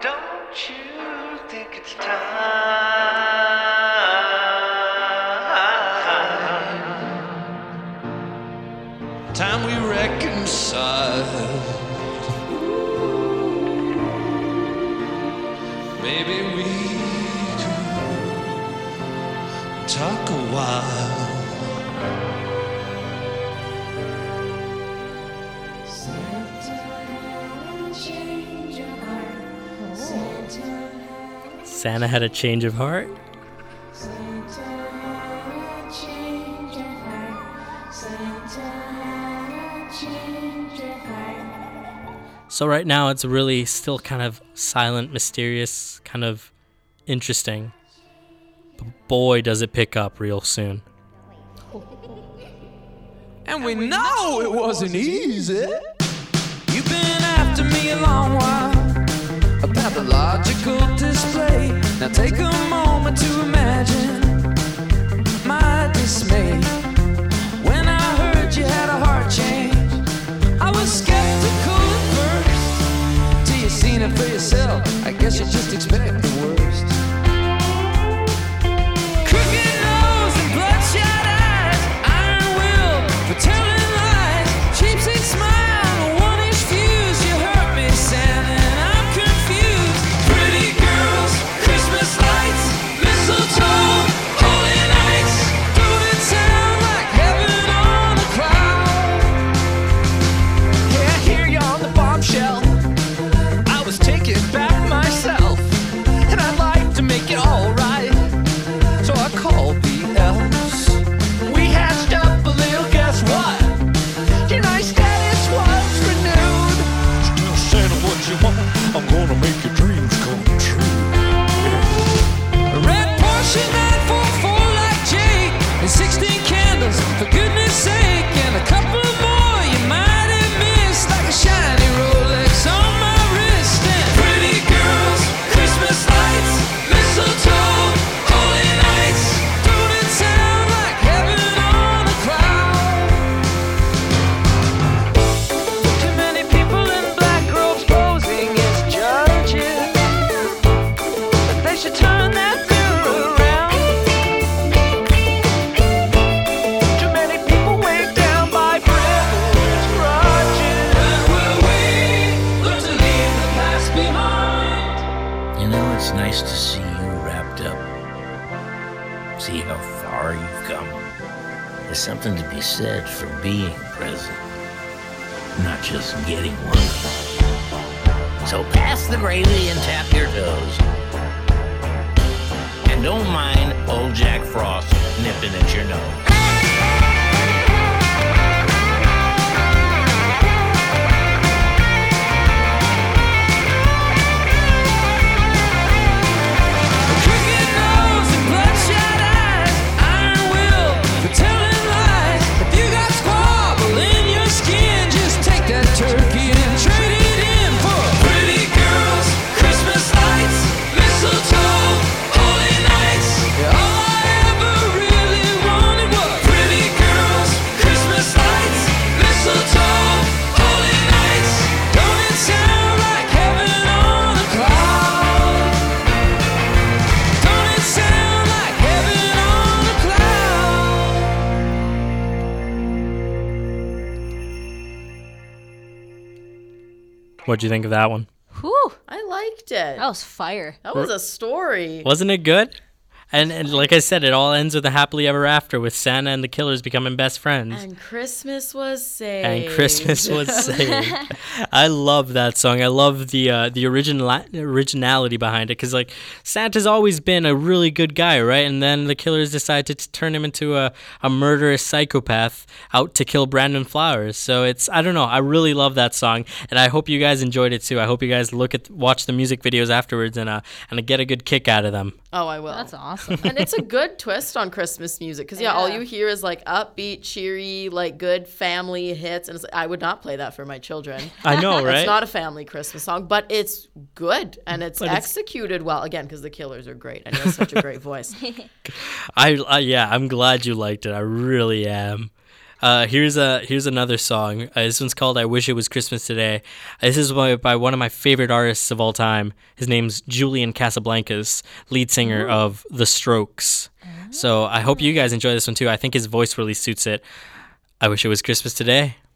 Don't you think it's time? Time we reconcile. Maybe we could talk a while. Santa, Santa had a change of heart. So right now it's really still kind of silent, mysterious, kind of interesting. But boy, does it pick up real soon. And we know it wasn't easy. You've been after me a long while. A pathological display. Now take a moment to imagine my dismay. When I heard you had a heart change, I was skeptical at first. Till you seen it for yourself, I guess you just expect the worst. Crooked nose and bloodshot eyes, iron will for telling lies, cheapskate smile, one-inch fuse. You hurt me, Santa. Said for being present, not just getting one. So pass the gravy and tap your toes. And don't mind old Jack Frost nipping at your nose. What'd you think of that one? Whew, I liked it. That was fire. That was a story. Wasn't it good? And, and like I said, it all ends with a happily ever after with Santa and the Killers becoming best friends. And Christmas was saved. And Christmas was saved. I love that song. I love the uh, the original originality behind it, because like Santa's always been a really good guy, right? And then the Killers decide to turn him into a, a murderous psychopath out to kill Brandon Flowers. So it's, I don't know, I really love that song, and I hope you guys enjoyed it too. I hope you guys look at watch the music videos afterwards and uh and get a good kick out of them. Oh, I will. That's awesome. And it's a good twist on Christmas music, because yeah, yeah, all you hear is like upbeat, cheery, like good family hits, and it's like, I would not play that for my children. I know, right? It's not a family Christmas song, but it's good, and it's but executed it's... well, again, because the Killers are great, and he has such a great voice. I uh, yeah, I'm glad you liked it. I really am. Uh, here's a here's another song. Uh, this one's called "I Wish It Was Christmas Today." This is by, by one of my favorite artists of all time. His name's Julian Casablancas, lead singer Ooh. of The Strokes. Oh. So I hope you guys enjoy this one too. I think his voice really suits it. I wish it was Christmas today. Yeah.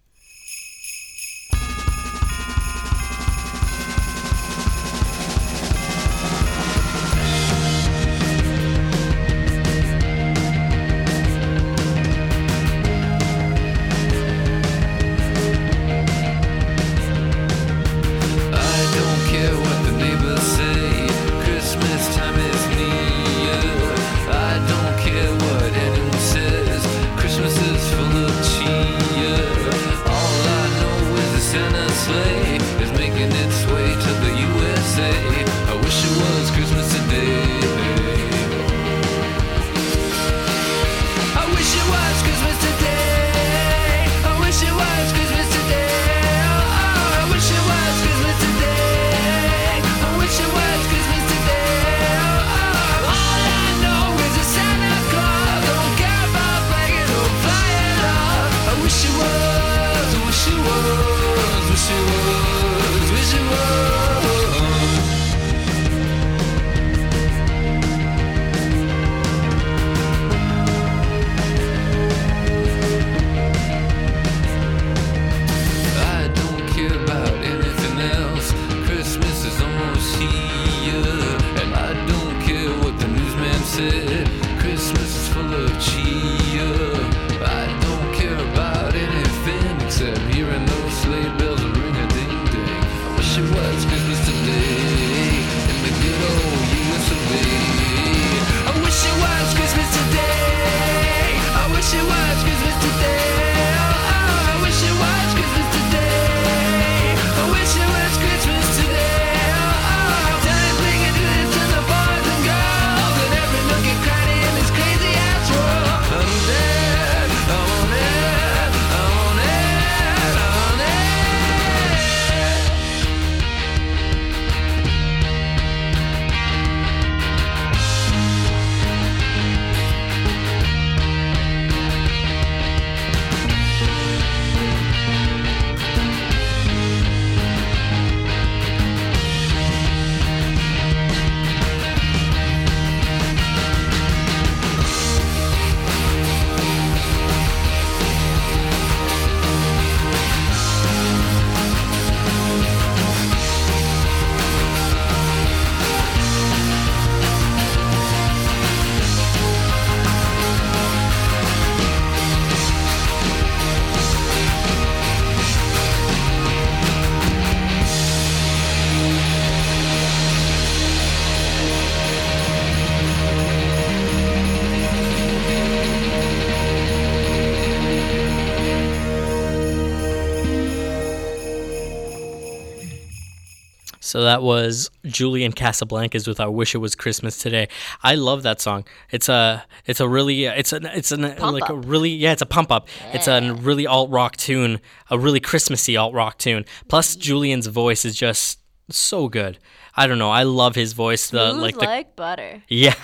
So that was Julian Casablancas with "I Wish It Was Christmas Today." I love that song. It's a, it's a really, it's an, it's an pump like up. a really, yeah, it's a pump up. Yeah. It's a really alt rock tune, a really Christmassy alt rock tune. Plus, Julian's voice is just so good. I don't know. I love his voice. The Smooth like, the, like butter. Yeah,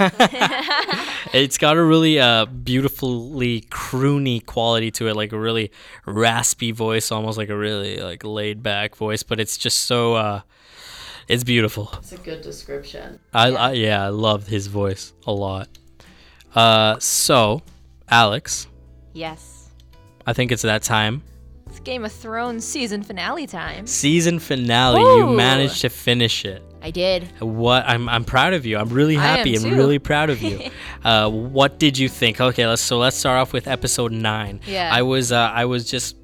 it's got a really uh, beautifully croony quality to it, like a really raspy voice, almost like a really like laid back voice. But it's just so. Uh, It's beautiful. It's a good description. I, I yeah, I love his voice a lot. Uh, so, Alex. Yes. I think it's that time. It's Game of Thrones season finale time. Season finale. Ooh. You managed to finish it. I did. What? I'm I'm proud of you. I'm really happy. I am too. I'm really proud of you. uh, what did you think? Okay, let's so let's start off with episode nine. Yeah. I was uh, I was just.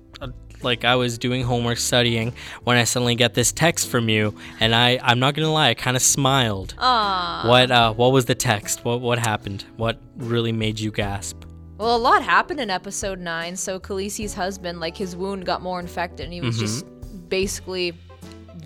Like I was doing homework studying when I suddenly get this text from you, and I, I'm not gonna lie, I kind of smiled. Aww. What uh, what was the text? What what happened? What really made you gasp? Well, a lot happened in episode nine. So Khaleesi's husband, like his wound got more infected, and he was mm-hmm. just basically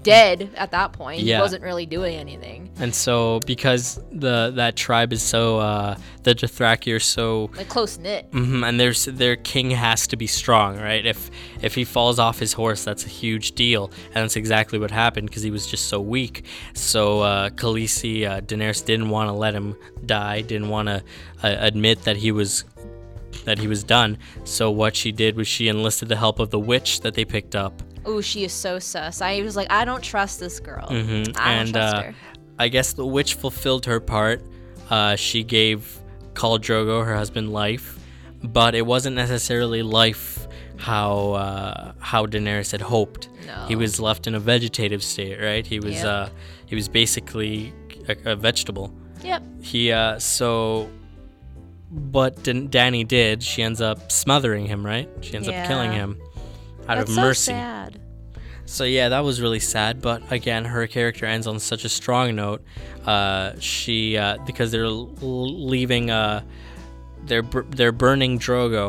dead at that point. Yeah. He wasn't really doing anything. And so because the that tribe is so uh, the Dothraki are so like close knit, mm-hmm, and there's their king has to be strong, right? If if he falls off his horse, that's a huge deal, and that's exactly what happened because he was just so weak. So uh, Khaleesi, uh, Daenerys didn't want to let him die, didn't want to uh, admit that he was. that he was done. So what she did was she enlisted the help of the witch that they picked up. Oh, she is so sus. I was like, I don't trust this girl. Mm-hmm. I and, don't trust uh, her. I guess the witch fulfilled her part. Uh, she gave Khal Drogo, her husband, life, but it wasn't necessarily life how uh, how Daenerys had hoped. No. He was left in a vegetative state, right? He was yep. uh, he was basically a, a vegetable. Yep. He uh, so. But Dany did. She ends up smothering him, right? She ends yeah. up killing him out That's of mercy. So sad. So yeah, that was really sad. But again, her character ends on such a strong note. Uh, she uh, because they're leaving. Uh, they're they're burning Drogo.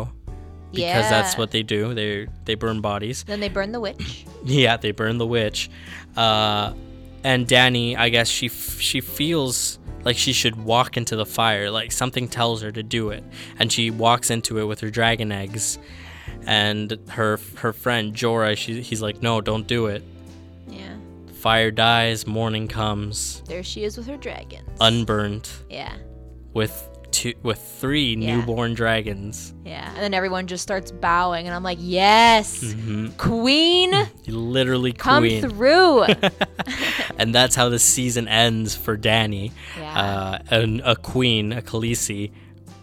Because yeah. that's what they do. They they burn bodies. Then they burn the witch. yeah, they burn the witch. Uh, and Dany, I guess she she feels. Like she should walk into the fire, like something tells her to do it, and she walks into it with her dragon eggs, and her her friend Jorah, she, he's like, no, don't do it. Yeah. Fire dies, morning comes. There she is with her dragons. Unburned. Yeah. With two with three yeah. newborn dragons. Yeah, and then everyone just starts bowing, and I'm like, yes, mm-hmm. Queen, literally come Queen, come through. And that's how the season ends for Dany, yeah. uh, and a queen, a Khaleesi,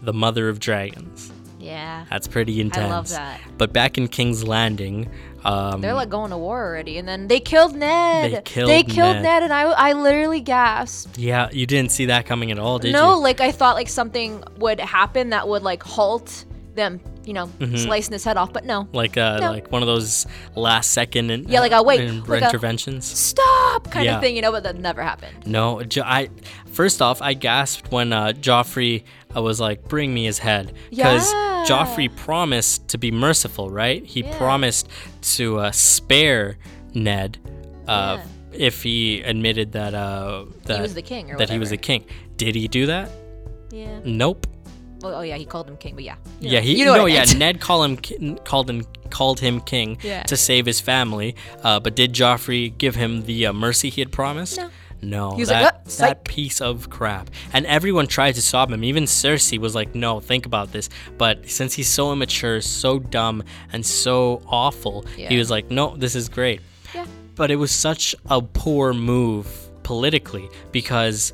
the mother of dragons. Yeah, that's pretty intense. I love that. But back in King's Landing, um, they're like going to war already, and then they killed Ned. They killed, they killed Ned. Ned, and I, I literally gasped. Yeah, you didn't see that coming at all, did no, you? No, like I thought like something would happen that would like halt them, you know, mm-hmm. slicing his head off, but no. Like uh, no. like one of those last second in, yeah, like a wait, in- like interventions. A stop kind yeah. of thing, you know, but that never happened. No, I first off I gasped when uh, Joffrey. I was like, bring me his head. Because yeah. Joffrey promised to be merciful, right? He yeah. promised to uh, spare Ned uh, yeah. if he admitted that, uh, that he was the king. Or that whatever. He was the king. Did he do that? Yeah. Nope. Well, oh yeah, he called him king, but yeah. You know. Yeah, he you know no, yeah. Ned call him, called him called him king yeah. to save his family. Uh, but did Joffrey give him the uh, mercy he had promised? No. No, he was that, like, oh, that piece of crap. And everyone tried to stop him. Even Cersei was like, no, think about this. But since he's so immature, so dumb, and so awful, yeah. he was like, no, this is great. Yeah. But it was such a poor move politically because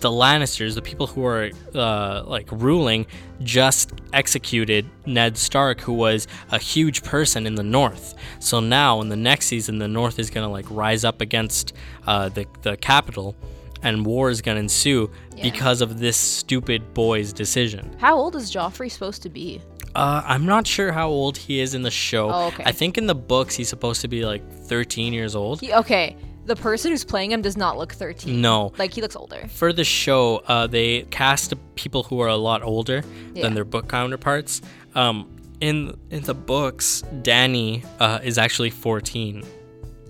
the Lannisters, the people who are uh, like ruling, just executed Ned Stark, who was a huge person in the North. So now in the next season, the North is gonna like rise up against uh, the the capital, and war is gonna ensue yeah. because of this stupid boy's decision. How old is Joffrey supposed to be? Uh, I'm not sure how old he is in the show. Oh, okay. I think in the books he's supposed to be like thirteen years old. He, okay. The person who's playing him does not look thirteen. No. Like, he looks older. For the show, uh, they cast people who are a lot older yeah. than their book counterparts. Um, in in the books, Dany uh, is actually fourteen.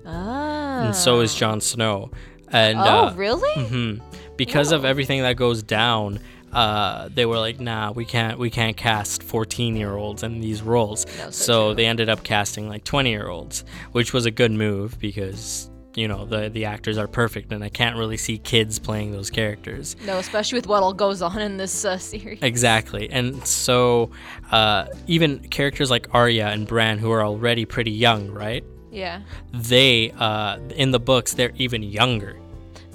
Oh. And so is Jon Snow. And, oh, uh, really? Mm-hmm. Because no. of everything that goes down, uh, they were like, nah, we can't we can't cast fourteen-year-olds in these roles. No, so so they ended up casting, like, twenty-year-olds, which was a good move because... You know, the the actors are perfect, and I can't really see kids playing those characters. No, especially with what all goes on in this uh, series. Exactly. And so uh, even characters like Arya and Bran, who are already pretty young, right? Yeah. They, uh, in the books, they're even younger.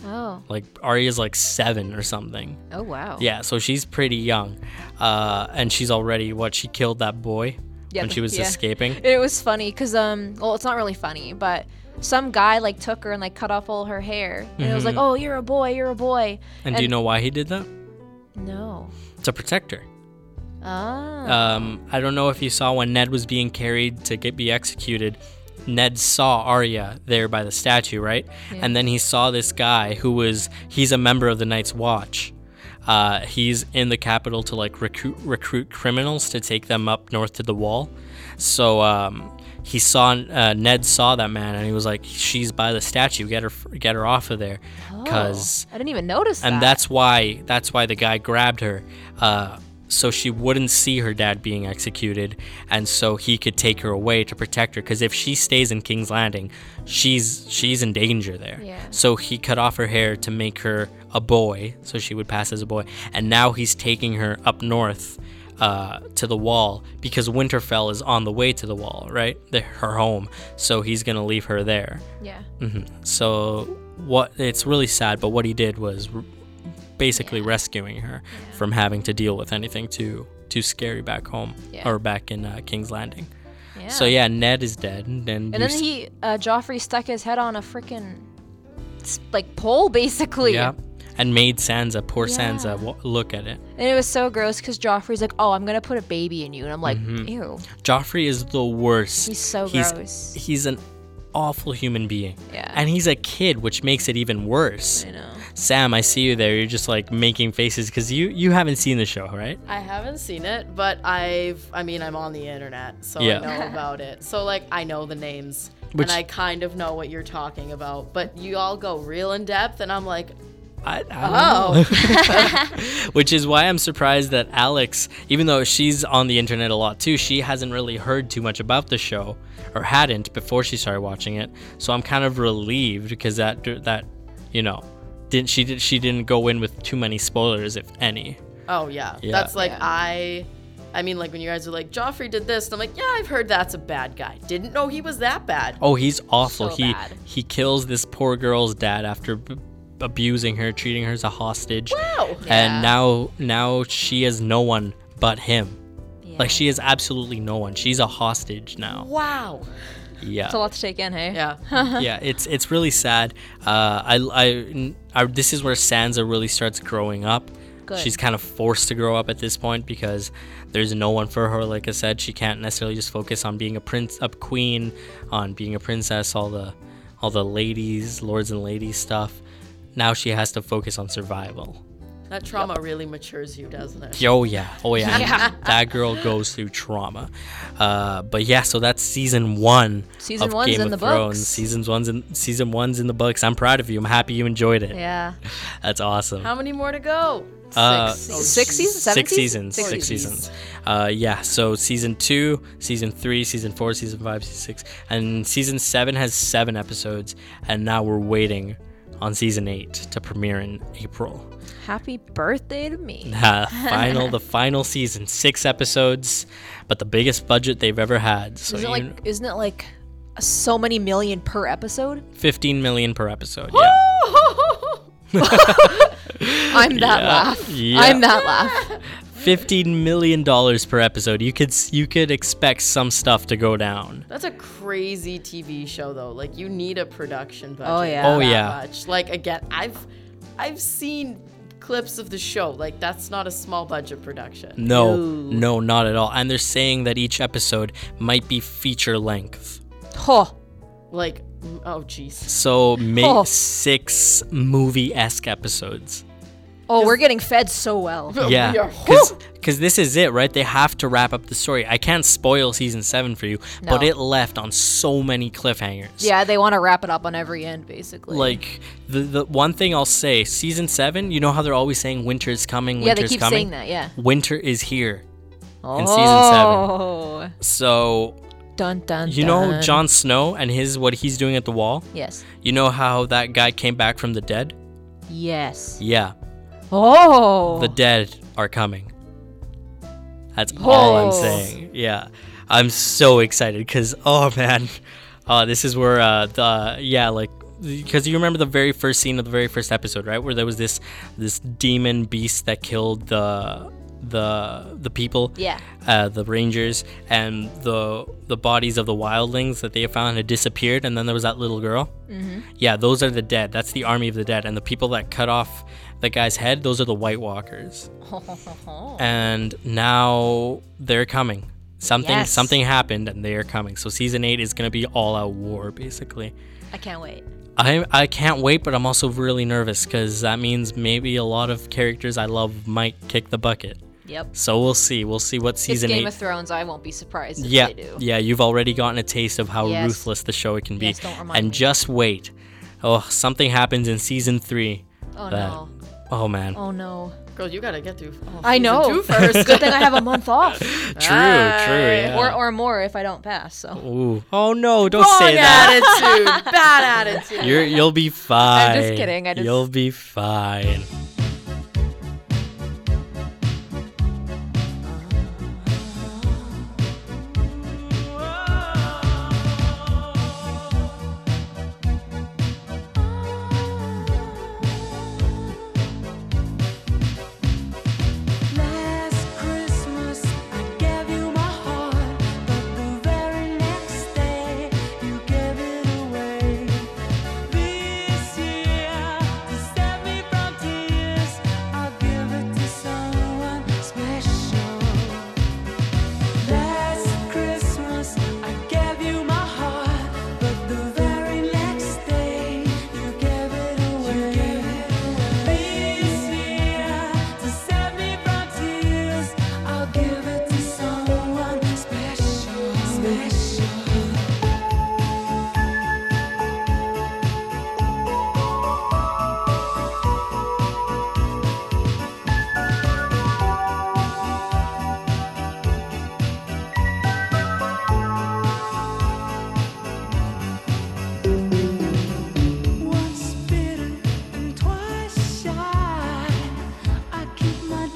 Oh. Like, Arya's like seven or something. Oh, wow. Yeah, so she's pretty young. Uh, and she's already, what, she killed that boy yeah, when she was yeah. escaping? It was funny because, um, well, it's not really funny, but... Some guy like took her and like cut off all her hair, and mm-hmm. it was like, "Oh, you're a boy, you're a boy." And, and do you know why he did that? No. To protect her. Ah. Um, I don't know if you saw when Ned was being carried to get be executed. Ned saw Arya there by the statue, right? Yeah. And then he saw this guy who was he's a member of the Night's Watch. Uh, he's in the capital to like recruit recruit criminals to take them up north to the Wall. So. Um, He saw uh, Ned saw that man, and he was like, "She's by the statue. Get her, get her off of there." Oh, Cause I didn't even notice. And that. that's why that's why the guy grabbed her, uh, so she wouldn't see her dad being executed, and so he could take her away to protect her. Because if she stays in King's Landing, she's she's in danger there. Yeah. So he cut off her hair to make her a boy, so she would pass as a boy. And now he's taking her up north. Uh, to the Wall, because Winterfell is on the way to the Wall, right? The, her home. So he's gonna leave her there. Yeah. Mm-hmm. So what? It's really sad, but what he did was re- basically yeah. rescuing her yeah. from having to deal with anything too too scary back home yeah. or back in uh, King's Landing. Yeah. So yeah, Ned is dead, and, and then he uh, Joffrey stuck his head on a freaking like pole, basically. Yeah. And made Sansa, poor yeah. Sansa, w- look at it. And it was so gross because Joffrey's like, oh, I'm going to put a baby in you. And I'm like, mm-hmm. ew. Joffrey is the worst. He's so he's, gross. He's an awful human being. Yeah. And he's a kid, which makes it even worse. I know. Sam, I see you there. You're just like making faces because you, you haven't seen the show, right? I haven't seen it, but I've, I mean, I'm on the internet, so yeah. I know about it. So, like, I know the names. Which, and I kind of know what you're talking about. But you all go real in depth, and I'm like... I, I don't oh. know. Which is why I'm surprised that Alex, even though she's on the internet a lot too, she hasn't really heard too much about the show, or hadn't before she started watching it. So I'm kind of relieved because that that you know didn't she did she didn't go in with too many spoilers, if any. Oh, yeah. yeah. That's like, yeah. I... I mean, like, when you guys are like, Joffrey did this, and I'm like, yeah, I've heard that's a bad guy. Didn't know he was that bad. Oh, he's awful. So he bad. He kills this poor girl's dad after b- abusing her, treating her as a hostage. Wow. Yeah. And now now she is no one but him. Yeah. Like, she is absolutely no one. She's a hostage now. Wow. Yeah. It's a lot to take in, hey? Yeah. yeah, it's it's really sad. Uh, I, I, I, this is where Sansa really starts growing up. Good. She's kind of forced to grow up at this point because there's no one for her. Like I said, she can't necessarily just focus on being a prince, a queen, on being a princess, all the, all the ladies, lords and ladies stuff. Now she has to focus on survival. That trauma yep. really matures you, doesn't it? Oh yeah, oh yeah. yeah. That girl goes through trauma. Uh, but yeah, so that's season one. Season of one's Game in of the Thrones. books. Season one's in season one's in the books. I'm proud of you. I'm happy you enjoyed it. Yeah. That's awesome. How many more to go? Uh, six, oh, six seasons, seven six seasons, six, six seasons. Uh, yeah. So season two, season three, season four, season five, season six, and season seven has seven episodes. And now we're waiting on season eight to premiere in April. Happy birthday to me! Uh, final, the final season, six episodes, but the biggest budget they've ever had. So isn't it like, know, isn't it like so many million per episode? Fifteen million per episode. Yeah. I'm that yeah, laugh. Yeah. I'm that laugh. fifteen million dollars per episode. You could you could expect some stuff to go down. That's a crazy T V show though. Like you need a production budget. Oh yeah. Oh yeah. Much. Like again, I've I've seen clips of the show. Like that's not a small budget production. No. Ooh. No, not at all. And they're saying that each episode might be feature length. Huh. Like oh jeez. So make oh. six movie-esque episodes. Oh, we're getting fed so well. Yeah, because we this is it, right? They have to wrap up the story. I can't spoil season seven for you, no. but it left on so many cliffhangers. Yeah, they want to wrap it up on every end, basically. Like, the, the one thing I'll say, season seven, you know how they're always saying winter's coming, winter's coming? Yeah, they keep coming? saying that, yeah. Winter is here oh. in season seven. So... Dun, dun, you dun. know Jon Snow and his what he's doing at the wall? Yes. You know how that guy came back from the dead? Yes. Yeah. Oh. The dead are coming. That's oh. all I'm saying. Yeah. I'm so excited because, oh, man. Uh, this is where uh, the, yeah, like, because you remember the very first scene of the very first episode, right? Where there was this this demon beast that killed the the the people. Yeah. Uh, the rangers and the the bodies of the wildlings that they found had disappeared. And then there was that little girl. Mm-hmm. Yeah, those are the dead. That's the army of the dead. And the people that cut off that guy's head, those are the White Walkers. And now they're coming. Something yes. something happened and they are coming. So season eight is going to be all out war, basically. I can't wait. I I can't wait, but I'm also really nervous because that means maybe a lot of characters I love might kick the bucket. Yep. So we'll see. We'll see what season it's Game eight. Game of Thrones. I won't be surprised if yeah, they do. Yeah, you've already gotten a taste of how yes. ruthless the show it can be. Yes, don't remind and me. Just wait. Oh, something happens in season three. Oh, that, no. Oh, man. Oh, no. Girl, you got to get through oh, I know. Two first. Good thing I have a month off. True, Aye. true. Yeah. Or or more if I don't pass. So. Ooh. Oh, no. Don't Wrong say that. Attitude. Bad attitude. You're, you'll be fine. I'm just kidding. I just... You'll be fine.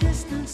Distance.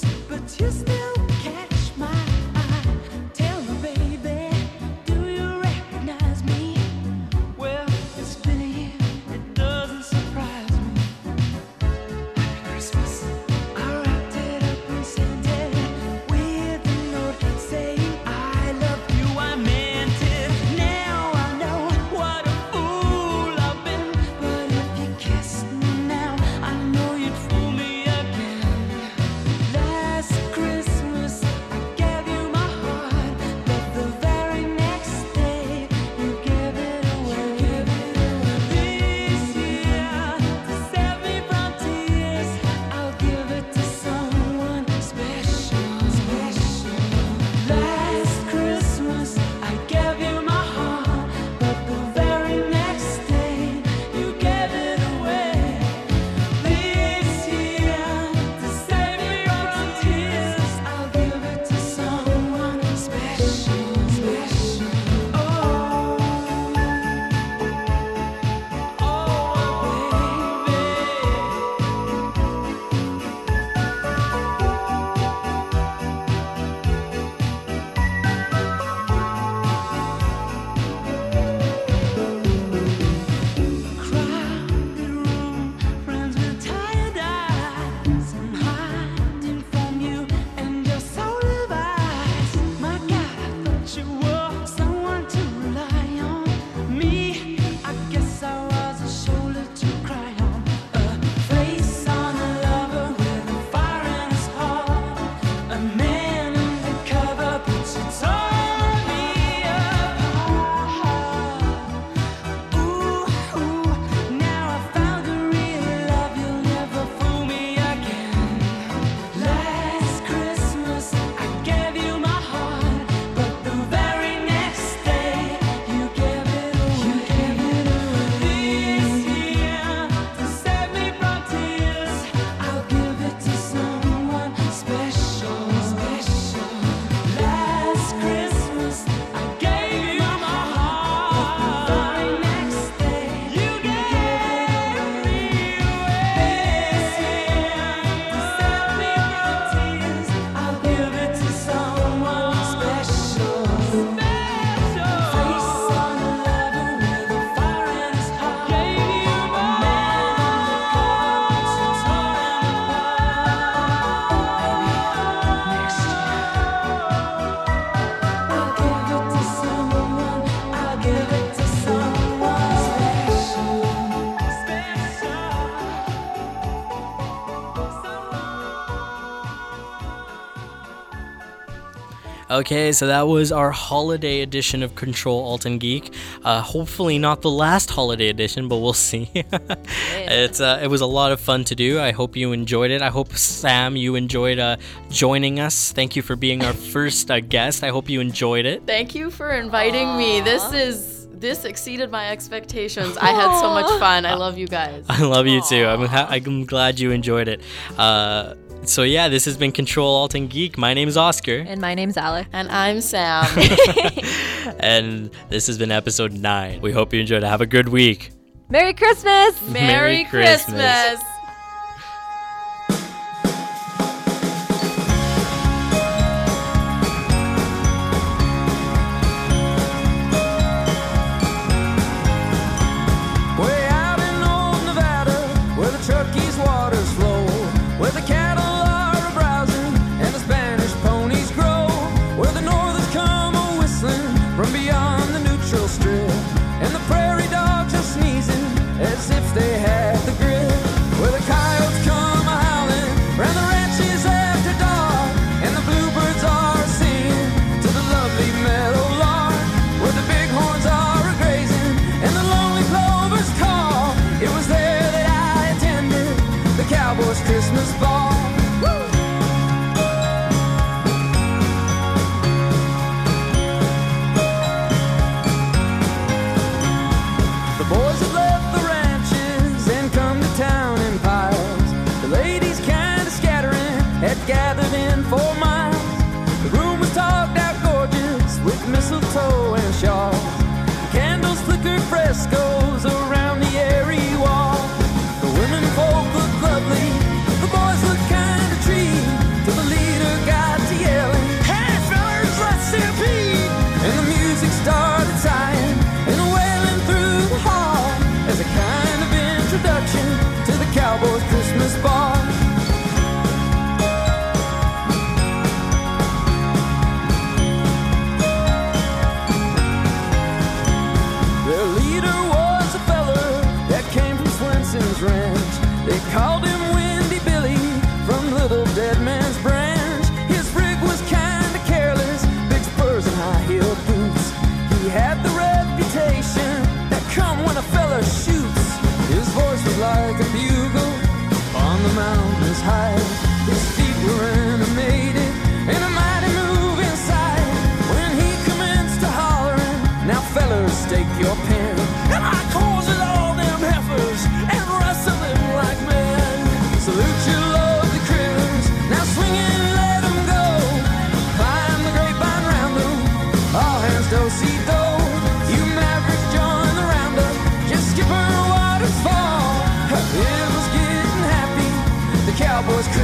Okay, so that was our holiday edition of Control Alt and Geek. Uh, hopefully not the last holiday edition, but we'll see. yeah. It's uh, it was a lot of fun to do. I hope you enjoyed it. I hope, Sam, you enjoyed uh, joining us. Thank you for being our first uh, guest. I hope you enjoyed it. Thank you for inviting Aww. me. This is... This exceeded my expectations. Aww. I had so much fun. I love you guys. I love you Aww. too. I'm, ha- I'm glad you enjoyed it. Uh, so yeah, this has been Control Alt and Geek. My name's Oscar. And my name's Alec. And I'm Sam. And this has been episode nine. We hope you enjoyed it. Have a good week. Merry Christmas. Merry, Merry Christmas. Christmas.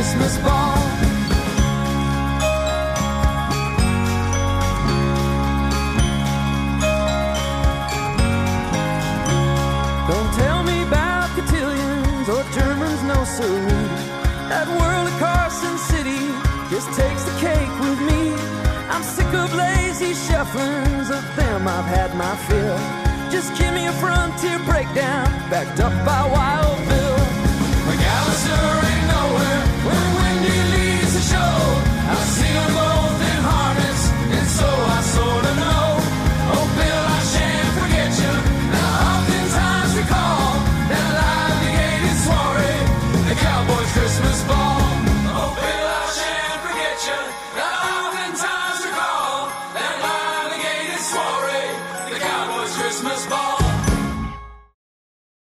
Christmas ball. Don't tell me about cotillions or Germans, no sir. That world of Carson City just takes the cake with me. I'm sick of lazy shufflings, of them I've had my fill. Just give me a frontier breakdown, backed up by Wild Bill. McAllister ain't nowhere. When Wendy leaves the show, I've seen them both in harness, and so I sorta know. Oh, Bill, I shan't forget you. Now, oftentimes recall that live negated soiree, the Cowboys' Christmas ball. Oh, Bill, I shan't forget you. Now, oftentimes recall that live negated soiree, the Cowboys' Christmas ball.